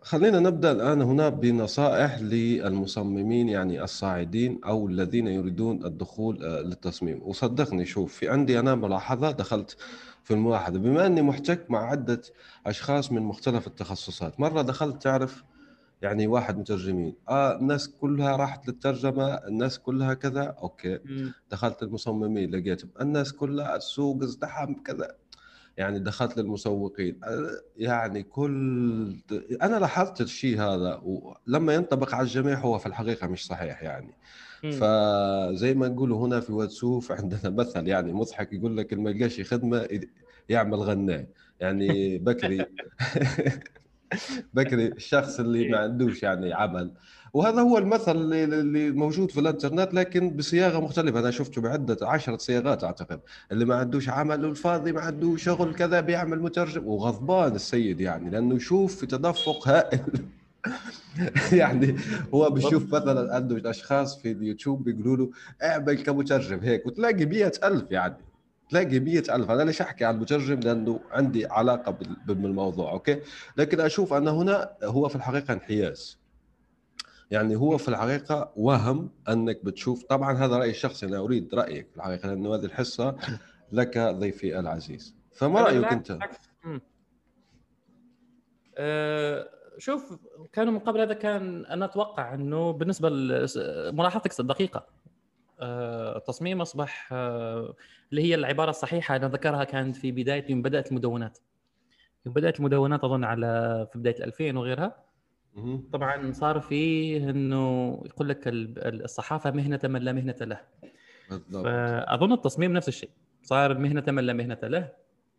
خلينا نبدأ الآن هنا بنصائح للمصممين يعني الصاعدين أو الذين يريدون الدخول للتصميم. وصدقني شوف، في عندي أنا ملاحظة دخلت في الملاحظة، بما أني محتك مع عدة أشخاص من مختلف التخصصات. مرة دخلت تعرف يعني واحد مترجمين، الناس كلها راحت للترجمة، الناس كلها كذا، أوكي. دخلت المصممين لقيتهم الناس كلها السوق ازدحم كذا، يعني دخلت للمسوقين يعني كل. أنا لاحظت الشيء هذا، ولما ينطبق على الجميع هو في الحقيقة مش صحيح يعني. فزي ما نقولوا هنا في واتسوف عندنا مثل يعني مضحك يقول لك اللي ما يلقاش خدمة يعمل غناء يعني. بكري بكري الشخص اللي ما عندوش يعني عمل، وهذا هو المثل اللي موجود في الانترنت لكن بصياغه مختلفه. انا شفته بعده 10 صياغات اعتقد. اللي ما عندوش عمل والفاضي ما عندوش شغل كذا بيعمل مترجم، وغضبان السيد يعني لانه يشوف في تدفق هائل يعني هو بيشوف مثلا عنده اشخاص في اليوتيوب بيقولوا له اعمل كمترجم هيك، وتلاقي 100,000 يعني تلاقي 100,000. أنا ليش أحكي عن المترجم لأنه عندي علاقة بالموضوع، أوكي. لكن أشوف أن هنا هو في الحقيقة انحياز يعني، هو في الحقيقة وهم أنك بتشوف. طبعا هذا رأي شخصي، أنا أريد رأيك في الحقيقة لأنه هذه الحصة لك ضيفي العزيز، فما رأيك أنت؟ شوف، كانوا من قبل هذا كان أنا أتوقع أنه بالنسبة لملاحظتك الدقيقة التصميم أصبح اللي هي العبارة الصحيحة أنا ذكرها كانت في بداية يوم بدأت المدونات. يوم بدأت المدونات أظن على في بداية 2000 وغيرها. طبعا صار فيه أنه يقول لك الصحافة مهنة من لا مهنة له. أظن التصميم نفس الشيء، صار مهنة من لا مهنة له.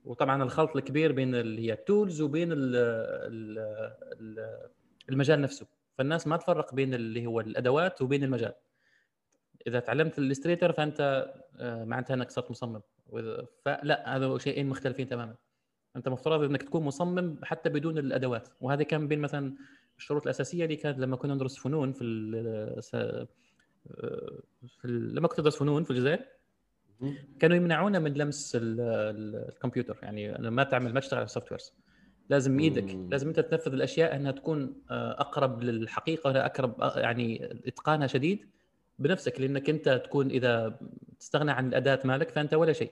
وطبعا الخلط الكبير بين اللي هي التولز وبين المجال نفسه، فالناس ما تفرق بين اللي هو الأدوات وبين المجال. إذا تعلمت الإلستريتر فأنت معناتها أنك صرت مصمم، فلا، هذا شيئين مختلفين تماماً. أنت مفترض أنك تكون مصمم حتى بدون الأدوات، وهذا كان بين مثلاً الشروط الأساسية اللي كانت لما كنا ندرس فنون لما كنت أدرس فنون في الجزائر كانوا يمنعونا من لمس الكمبيوتر، يعني ما تعمل ما تشتغل على السوفت ويرز، لازم ايدك، لازم انت تنفذ الأشياء أنها تكون أقرب للحقيقة ولا أقرب يعني إتقانها شديد بنفسك، لانك انت تكون اذا تستغنى عن الاداه مالك فانت ولا شيء.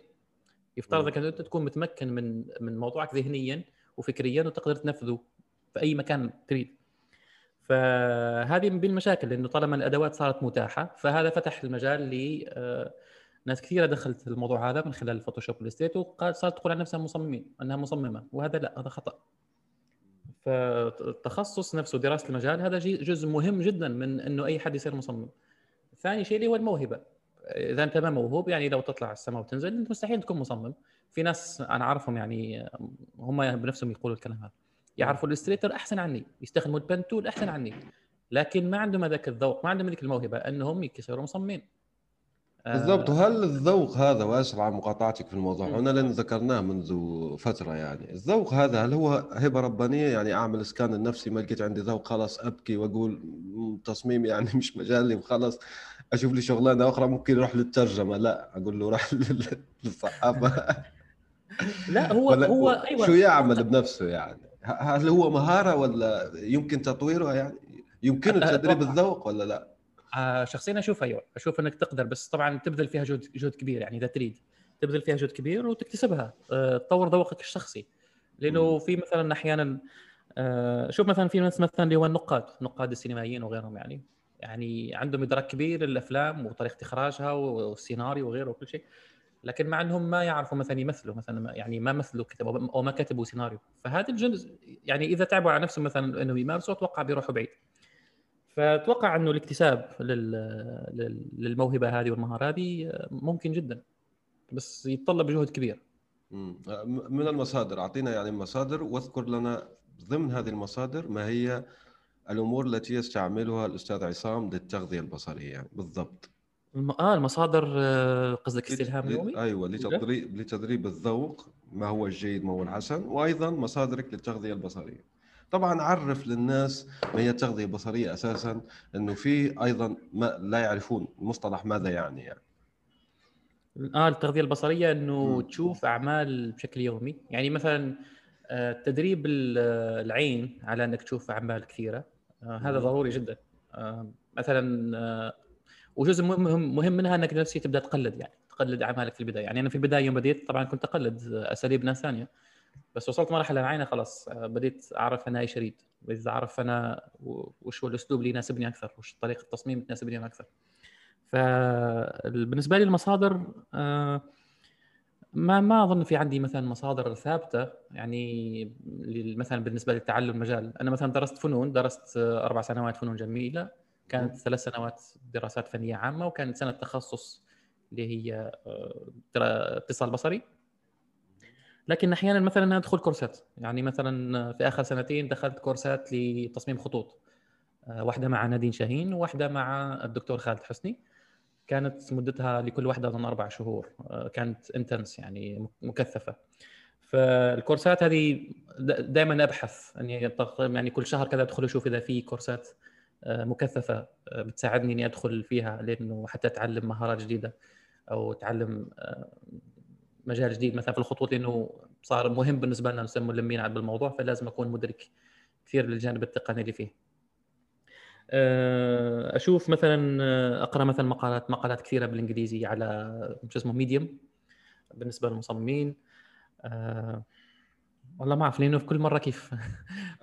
يفترض انك انت تكون متمكن من موضوعك ذهنيا وفكريا وتقدر تنفذه في اي مكان تريد. فهذه من المشاكل، لانه طالما الادوات صارت متاحه فهذا فتح المجال لناس كثيره دخلت الموضوع هذا من خلال الفوتوشوب والستيت وصارت تقول عن نفسها مصممين انها مصممه، وهذا لا، هذا خطا. فالتخصص نفسه دراسه المجال هذا جزء مهم جدا من انه اي حد يصير مصمم. ثاني شيء اللي هو الموهبة، إذا أنت ما موهوب يعني لو تطلع السماء وتنزل أنت مستحيل تكون مصمم. في ناس أنا أعرفهم يعني هم بنفسهم يقولوا الكلام هذا، يعرفوا الإلستريتر أحسن عني، يستخدموا البن تول أحسن عني، لكن ما عندهم هذاك الذوق، ما عندهم هذيك الموهبة أنهم يكسروا مصممين. بالضبط. وهل الذوق هذا، وأسف على مقاطعتك في الموضوع هنا لأن ذكرناه منذ فترة، يعني الذوق هذا هل هو هبة ربانية؟ يعني أعمل سكان النفسي ما لقيت عندي ذوق خلاص أبكي وأقول تصميم يعني مش مجالي وخلاص أشوف لي شغلانة أخرى، ممكن أروح للترجمة، لا أقول له راح للصحافة لا هو أيوة. شو يعمل بنفسه يعني؟ هل هو مهارة ولا يمكن تطويرها؟ يعني يمكن تدريب الذوق ولا لا؟ شخصيا اشوف ايوه، اشوف انك تقدر، بس طبعا تبذل فيها جهد كبير. يعني اذا تريد تبذل فيها جهد كبير وتكتسبها، تطور ذوقك الشخصي. لانه في مثلا احيانا شوف مثلا في ناس مثلا اللي هو النقاد السينمائيين وغيرهم، يعني عندهم ادراك كبير للافلام وطريقه اخراجها والسيناريو وغيره وكل شيء، لكن مع انهم ما يعرفوا مثلا يمثلوا، مثلا يعني ما مثلوا كتبوا او ما كتبوا سيناريو. فهذا الجزء يعني اذا تعبوا على نفسهم مثلا انه يمارسوا اتوقع بيروحوا بعيد. فأتوقع أنه الاكتساب للموهبة هذه والمهارة هذه ممكن جدا، بس يتطلب جهد كبير. من المصادر أعطينا يعني مصادر، واذكر لنا ضمن هذه المصادر ما هي الأمور التي يستعملها الأستاذ عصام للتغذية البصرية يعني بالضبط. المصادر قصدك استلهام يومي؟ ايوه، لتدريب الذوق ما هو الجيد ما هو الحسن، وايضا مصادرك للتغذيه البصريه. طبعا عرف للناس ما هي التغذيه البصريه اساسا، انه في ايضا ما لا يعرفون المصطلح ماذا يعني. التغذيه البصريه انه تشوف اعمال بشكل يومي، يعني مثلا تدريب العين على انك تشوف اعمال كثيره، هذا ضروري جدا. مثلا وجزء مهم منها انك نفسي تبدا تقلد، يعني تقلد اعمالك في البدايه. يعني انا في البدايه يوم بديت طبعا كنت اقلد اساليب ناس ثانيه، بس وصلت مرحله معينه خلاص بديت اعرف انا ايش اريد، بديت اعرف انا وش هو الاسلوب اللي يناسبني اكثر، وش طريقه التصميم تناسبني اكثر. فبالنسبه لي المصادر ما اظن في عندي مثلا مصادر ثابته، يعني مثلا بالنسبه للتعلم مجال. انا مثلا درست فنون، درست 4 سنوات فنون جميله، كانت 3 سنوات دراسات فنيه عامه، وكانت سنه تخصص اللي هي اتصال بصري. لكن احيانا مثلا ادخل كورسات، يعني مثلا في اخر 2 سنين دخلت كورسات لتصميم خطوط، واحده مع نادين شاهين وواحده مع الدكتور خالد حسني، كانت مدتها لكل واحده اظن 4 شهور، كانت انتنس يعني مكثفه. فالكورسات هذه دائما ابحث اني يعني كل شهر كذا ادخل اشوف اذا في كورسات مكثفه بتساعدني اني ادخل فيها، لانه حتى اتعلم مهارات جديده او اتعلم مجال جديد مثلا في الخطوط، لانه صار مهم بالنسبه لنا، نسمى ملمين بالموضوع، فلازم اكون مدرك كثير للجانب التقني اللي فيه. اشوف مثلا، اقرا مثلا مقالات كثيره بالانجليزي على شو اسمه ميديوم بالنسبه للمصممين. والله ما اعرف، لانه في كل مره كيف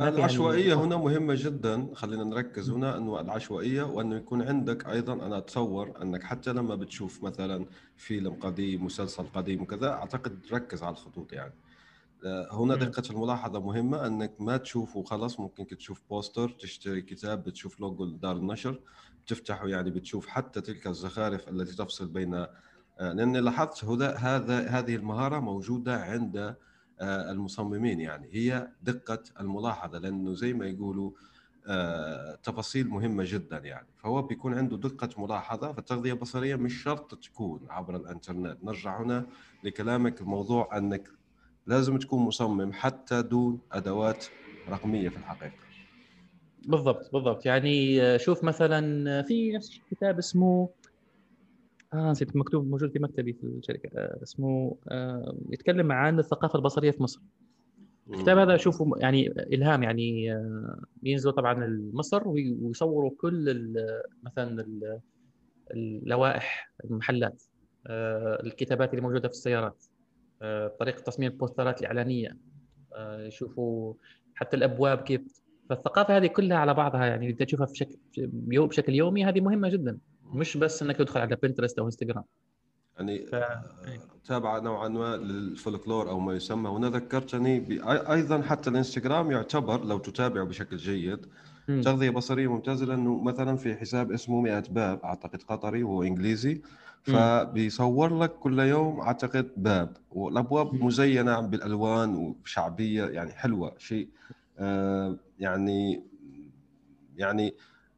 العشوائيه هنا مهمه جدا. خلينا نركز هنا انه العشوائيه، وانه يكون عندك ايضا، انا اتصور انك حتى لما بتشوف مثلا فيلم قديم مسلسل قديم وكذا، اعتقد تركز على الخطوط. يعني هنا دقة الملاحظة مهمة، أنك ما تشوف وخلاص. ممكن تشوف بوستر، تشتري كتاب، بتشوف لوجو دار النشر بتفتحه، يعني بتشوف حتى تلك الزخارف التي تفصل بين، لأن لاحظت هذه المهارة موجودة عند المصممين. يعني هي دقة الملاحظة، لأنه زي ما يقولوا تفاصيل مهمة جدا، يعني فهو بيكون عنده دقة ملاحظة. فالتغذية البصرية مش شرط تكون عبر الإنترنت. نرجع هنا لكلامك، الموضوع أنك لازم تكون مصمم حتى دون أدوات رقمية في الحقيقة. بالضبط بالضبط. يعني شوف مثلا في نفس الشيء كتاب اسمه نسيت، مكتوب موجود في مكتبي في الشركة، اسمه يتكلم عن الثقافة البصرية في مصر. الكتاب هذا أشوفه يعني إلهام، يعني ينزلوا طبعا لمصر ويصوروا كل مثلا اللوائح، المحلات، الكتابات اللي موجودة في السيارات، طريقه تصميم البوسترات الاعلانيه، يشوفوا حتى الابواب كيف. فالثقافه هذه كلها على بعضها، يعني انت تشوفها بشكل يومي، هذه مهمه جدا. مش بس انك تدخل على بنترست او انستغرام، يعني تابعه نوعا ما للفولكلور او ما يسمى. هنا ذكرتني ايضا حتى الانستغرام يعتبر، لو تتابعه بشكل جيد، تغذيه بصريه ممتازه. لانه مثلا في حساب اسمه 100 باب اعتقد، قطري وهو انجليزي، فبيصور لك كل يوم اعتقد باب، والابواب مزينه بالالوان وشعبيه، يعني حلوه شيء. يعني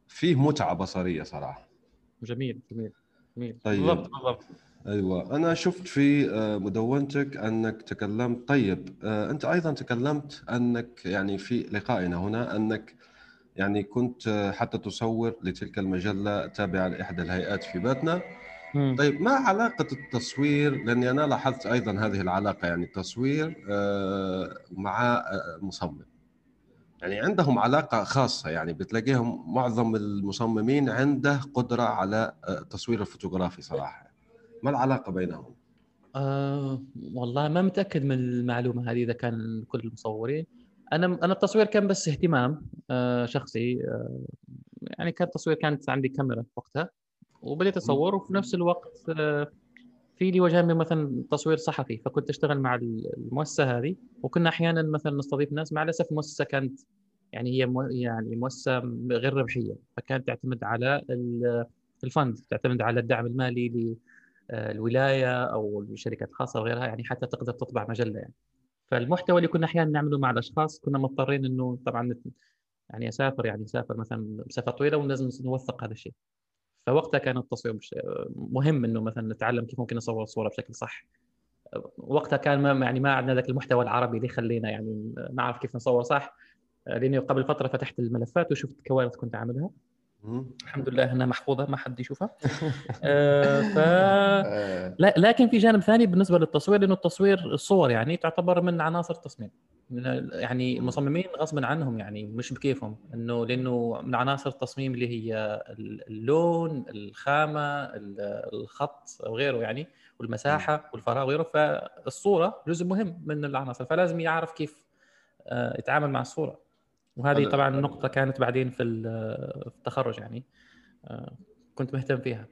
فيه متعه بصريه صراحه. جميل جميل جميل. طيب بالضبط بالضبط. ايوه انا شفت في مدونتك انك تكلمت، طيب انت ايضا تكلمت انك يعني في لقائنا هنا انك يعني كنت حتى تصور لتلك المجله التابعه لاحدى الهيئات في باتنا. طيب ما علاقة التصوير، لأني أنا لاحظت أيضا هذه العلاقة، يعني التصوير مع المصمم، يعني عندهم علاقة خاصة. يعني بتلاقيهم معظم المصممين عنده قدرة على التصوير الفوتوغرافي صراحة. ما العلاقة بينهم؟ والله ما متأكد من المعلومة هذه إذا كان كل المصورين. أنا التصوير كان بس اهتمام شخصي، يعني كان التصوير، كانت عندي كاميرا وقتها وبديت اصور. وفي نفس الوقت في لي وجهين، مثلا تصوير صحفي، فكنت اشتغل مع المؤسسه هذه، وكنا احيانا مثلا نستضيف ناس. مع الاسف المؤسسه كانت يعني هي يعني مؤسسه غير ربحيه، فكانت تعتمد على الفند، تعتمد على الدعم المالي للولايه او الشركات الخاصه وغيرها، يعني حتى تقدر تطبع مجله. يعني فالمحتوى اللي كنا احيانا نعمله مع الاشخاص كنا مضطرين انه طبعا يعني اسافر مثلا مسافه طويله، ولازم نوثق هذا الشيء. فوقتها كان التصوير مهم، انه مثلا نتعلم كيف ممكن نصور الصوره بشكل صح. وقتها كان ما عندنا ذاك المحتوى العربي اللي خلينا يعني نعرف كيف نصور صح، لاني قبل فتره فتحت الملفات وشفت كوارث كنت عاملها الحمد لله انها محفوظه ما حد يشوفها. لكن في جانب ثاني بالنسبه للتصوير، لانه التصوير الصور يعني تعتبر من عناصر التصميم، يعني المصممين غصبا عنهم يعني مش بكيفهم، انه لانه من عناصر التصميم اللي هي اللون، الخامه، الخط وغيره يعني، والمساحه والفراغ وغيره. فالصوره جزء مهم من العناصر، فلازم يعرف كيف يتعامل مع الصوره. وهذه طبعا نقطه كانت بعدين في التخرج يعني كنت مهتم فيها.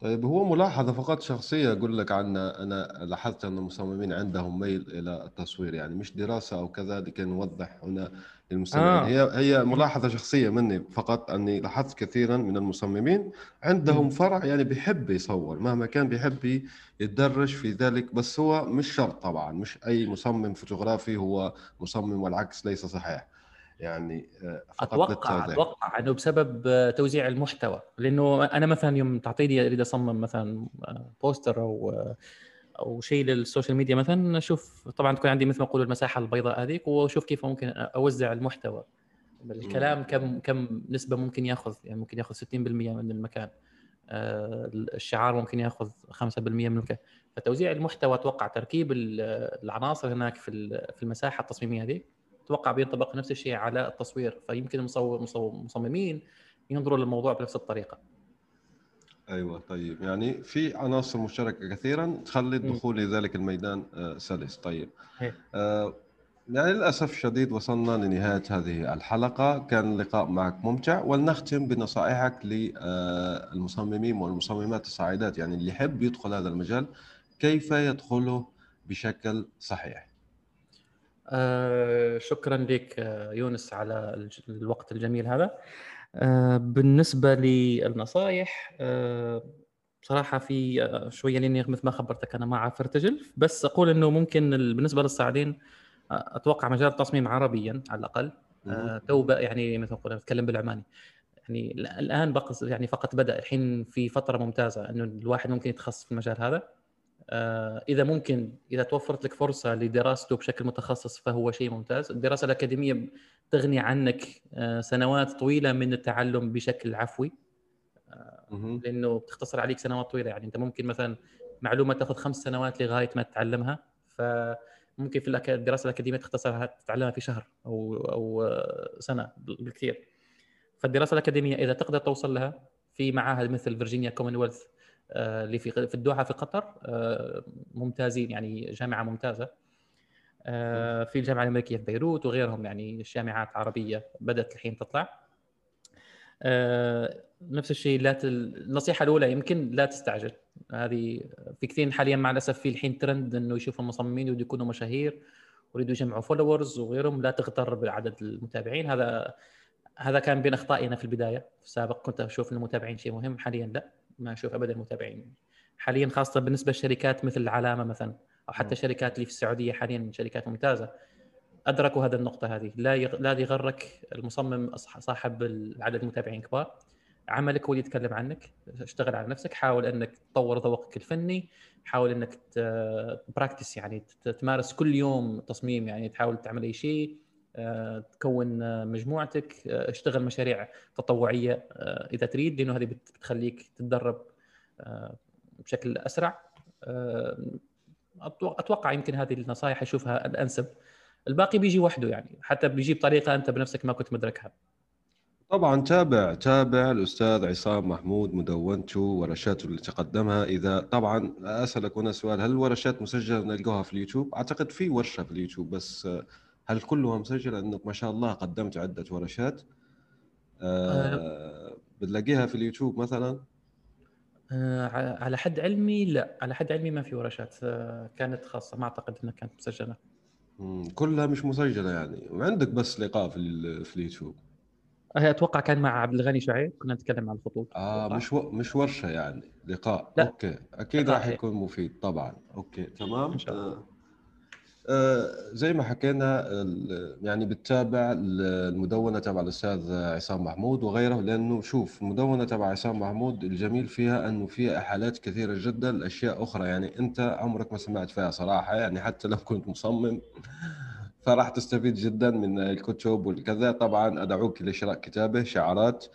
طيب، هو ملاحظه فقط شخصيه اقول لك عنها، انا لاحظت ان المصممين عندهم ميل الى التصوير، يعني مش دراسه او كذا لكي نوضح هنا للمصممين. هي ملاحظه شخصيه مني فقط، اني لاحظت كثيرا من المصممين عندهم فرع يعني بيحب يصور مهما كان، بيحب يتدرج في ذلك، بس هو مش شرط طبعا، مش اي مصمم فوتوغرافي هو مصمم والعكس ليس صحيح يعني. اتوقع انه بسبب توزيع المحتوى، لانه انا مثلا يوم تعطيني اريد اصمم مثلا بوستر او شيء للسوشيال ميديا مثلا، اشوف طبعا تكون عندي مثل ما نقول المساحه البيضاء هذيك، واشوف كيف ممكن اوزع المحتوى، الكلام كم نسبه ممكن ياخذ، يعني ممكن ياخذ 60% من المكان، الشعار ممكن ياخذ 5% من المكان. فتوزيع المحتوى اتوقع تركيب العناصر هناك في المساحه التصميميه هذه اتوقع بينطبق نفس الشيء على التصوير، فيمكن المصممين ينظروا للموضوع بنفس الطريقه. ايوه طيب، يعني في عناصر مشتركه كثيرا تخلي الدخول لذلك الميدان سلس. طيب يعني للاسف الشديد وصلنا لنهايه هذه الحلقه، كان اللقاء معك ممتع، ولنختم بنصائحك للمصممين والمصممات الصاعدات، يعني اللي يحب يدخل هذا المجال كيف يدخله بشكل صحيح. شكرا لك يونس على الوقت الجميل هذا. بالنسبة للنصائح بصراحة في شوية، لأني مثل ما خبرتك أنا ما عارف أرتجل، بس أقول أنه ممكن بالنسبة للصاعدين أتوقع مجال التصميم عربيا على الأقل توبة، يعني مثل ما نقول نتكلم بالعماني، يعني الآن يعني فقط بدأ الحين في فترة ممتازة أنه الواحد ممكن يتخصص في المجال هذا. إذا توفرت لك فرصة لدراسته بشكل متخصص فهو شيء ممتاز. الدراسة الأكاديمية تغني عنك سنوات طويلة من التعلم بشكل عفوي، لأنه بتختصر عليك سنوات طويلة. يعني أنت ممكن مثلا معلومة تأخذ 5 سنوات لغاية ما تتعلمها، فممكن في الدراسة الأكاديمية تختصرها تتعلمها في شهر أو سنة بالكثير. فالدراسة الأكاديمية إذا تقدر توصل لها في معاهد مثل فيرجينيا كومنولث اللي في الدوحة في قطر، ممتازين يعني، جامعة ممتازة، في الجامعة الأمريكية في بيروت وغيرهم، يعني الجامعات العربية بدأت الحين تطلع. نفس الشيء، النصيحة الأولى يمكن لا تستعجل. هذه في كثير حاليا مع الأسف في الحين ترند إنه يشوفوا المصممين يريدوا يكونوا مشاهير ويريدوا يجمعوا فولورز وغيرهم. لا تغتر بعدد المتابعين. هذا كان بين أخطائنا في البداية. في السابق كنت أشوف إن المتابعين شيء مهم، حاليا لا، ما أشوف أبدا المتابعين حاليا، خاصة بالنسبة لشركات مثل العلامة مثلا، أو حتى شركات اللي في السعودية حاليا شركات ممتازة، أدركوا هذا النقطة هذه. لا يغرك المصمم صاحب عدد متابعين كبار، عملك هو اللي يتكلم عنك. اشتغل على نفسك، حاول أنك تطور ذوقك الفني، حاول أنك براكتس، يعني تمارس كل يوم تصميم، يعني تحاول تعمل أي شيء، تكون مجموعتك، اشتغل مشاريع تطوعية إذا تريد، لأنه هذه بتخليك تتدرب بشكل أسرع. أتوقع يمكن هذه النصائح أشوفها الأنسب، الباقي بيجي وحده يعني، حتى بيجي بطريقة أنت بنفسك ما كنت مدركها. طبعا تابع الأستاذ عصام محمود مدونته ورشاته اللي تقدمها. إذا طبعا أسألك هنا سؤال، هل ورشات مسجلة نلقاها في اليوتيوب؟ أعتقد في ورشة في اليوتيوب، بس هل كلها مسجلة؟ أنك ما شاء الله قدمت عدة ورشات، بتلاقيها في اليوتيوب مثلا؟ على حد علمي لا، على حد علمي ما في ورشات كانت خاصة، ما أعتقد أنها كانت مسجلة. كلها مش مسجلة يعني، وعندك بس لقاء في اليوتيوب. أتوقع كان مع عبد الغني شعيب، كنا نتكلم عن الخطوط. مش ورشة يعني، لقاء. لا. أوكي، أكيد راح يكون مفيد طبعا. أوكي تمام. زي ما حكينا يعني بتتابع المدونة تبع الأستاذ عصام محمود وغيره، لأنه شوف المدونة تبع عصام محمود الجميل فيها أنه فيها إحالات كثيرة جدا لأشياء أخرى يعني أنت عمرك ما سمعت فيها صراحة، يعني حتى لو كنت مصمم فراح تستفيد جدا من الكتب والكذا. طبعا أدعوك لشراء كتابه شعارات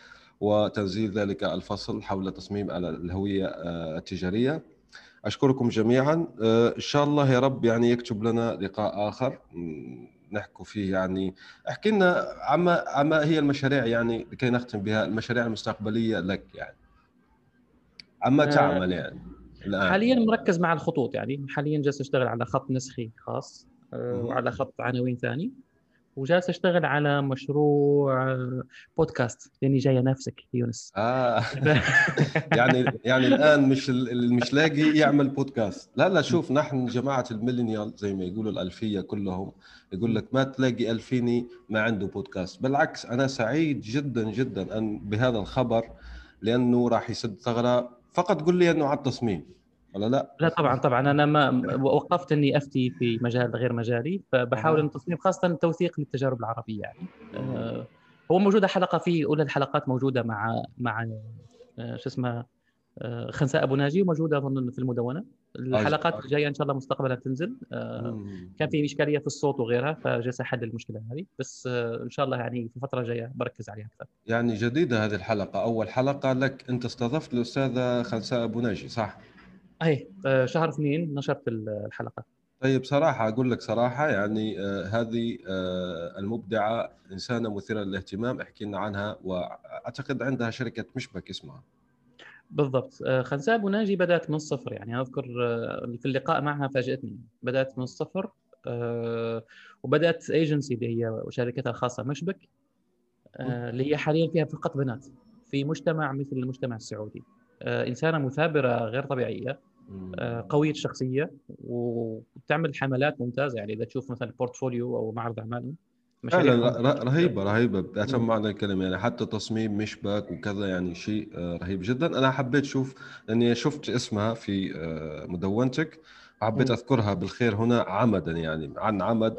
وتنزيل ذلك الفصل حول تصميم على الهوية التجارية. أشكركم جميعا، إن شاء الله يا رب يعني يكتب لنا لقاء آخر نحكي فيه، يعني احكي لنا عما هي المشاريع يعني لكي نختم بها، المشاريع المستقبلية لك يعني عما تعمل يعني الآن. حاليا مركز مع الخطوط، يعني حاليا جالس أشتغل على خط نسخي خاص وعلى خط عناوين ثاني، وجالس أشتغل على مشروع بودكاست لأني جاي نفسك يونس. يعني الآن مش لاقي يعمل بودكاست. لا شوف، نحن جماعة الميلينيال زي ما يقولوا الألفية كلهم، يقول لك ما تلاقي ألفيني ما عنده بودكاست. بالعكس أنا سعيد جدا جدا أن بهذا الخبر، لأنه راح يسد ثغرة. فقط قل لي أنه على التصميم ولا لا طبعا انا ما وقفت اني افتي في مجال غير مجالي، فبحاول ان تصميم خاصه توثيق للتجارب العربيه يعني. هو موجوده حلقه في اولى الحلقات موجوده مع شو اسمه خنساء ابو ناجي، وموجوده اظن في المدونه. الحلقات الجايه ان شاء الله مستقبلا تنزل. كان في اشكاليه في الصوت وغيرها، فجالس احل المشكله هذه، بس ان شاء الله يعني في الفتره الجايه بركز عليها اكثر. يعني جديده هذه الحلقه، اول حلقه لك انت، استضفت الاستاذه خنساء ابو ناجي صح؟ اي شهر 2 نشرت الحلقه. طيب صراحه اقول لك صراحه يعني هذه المبدعه انسانه مثيره للاهتمام، احكي لنا عنها، واعتقد عندها شركه مشبك اسمها. بالضبط، خنساء ابو ناجي بدات من الصفر، يعني اذكر في اللقاء معها فاجاتني، بدات من الصفر وبدات ايجنسي اللي هي شركتها الخاصه مشبك، اللي هي حاليا فيها فقط بنات في مجتمع مثل المجتمع السعودي. انسانه مثابره غير طبيعيه، قوية الشخصية، وتعمل حملات ممتازة. يعني إذا تشوف مثلا بورتفوليو أو معرض أعمالهم رهيبة أتم معنى الكلمة، يعني حتى تصميم مشبك وكذا يعني شيء رهيب جدا. أنا حبيت شوف لأني شفت اسمها في مدونتك، حبيت أذكرها بالخير هنا عمدا يعني عن عمد،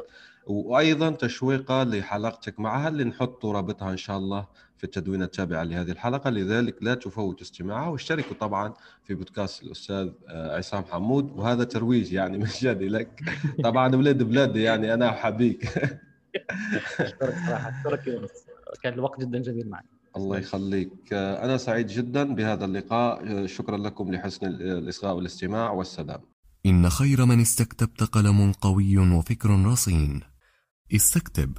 وأيضا تشويقا لحلقتك معها اللي نحط رابطها إن شاء الله في التدوين التابع لهذه الحلقة، لذلك لا تفوت استماعها، واشتركوا طبعا في بودكاست الأستاذ عصام حمود، وهذا ترويج يعني مجاني لك طبعا. ولاد بلادي يعني أنا وحبيك. أشكرك صراحة، أشكرك يا أنس، كان الوقت جدا جميل معك. الله يخليك، أنا سعيد جدا بهذا اللقاء، شكرا لكم لحسن الإصغاء والاستماع، والسلام. إن خير من استكتبت قلم قوي وفكر رصين. استكتب،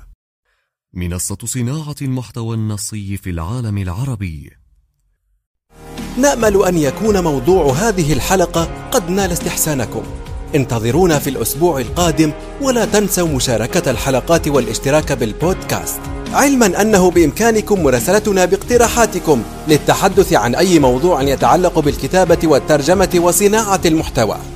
منصة صناعة المحتوى النصي في العالم العربي. نأمل أن يكون موضوع هذه الحلقة قد نال استحسانكم. انتظرونا في الأسبوع القادم، ولا تنسوا مشاركة الحلقات والاشتراك بالبودكاست، علما أنه بإمكانكم مراسلتنا باقتراحاتكم للتحدث عن أي موضوع يتعلق بالكتابة والترجمة وصناعة المحتوى.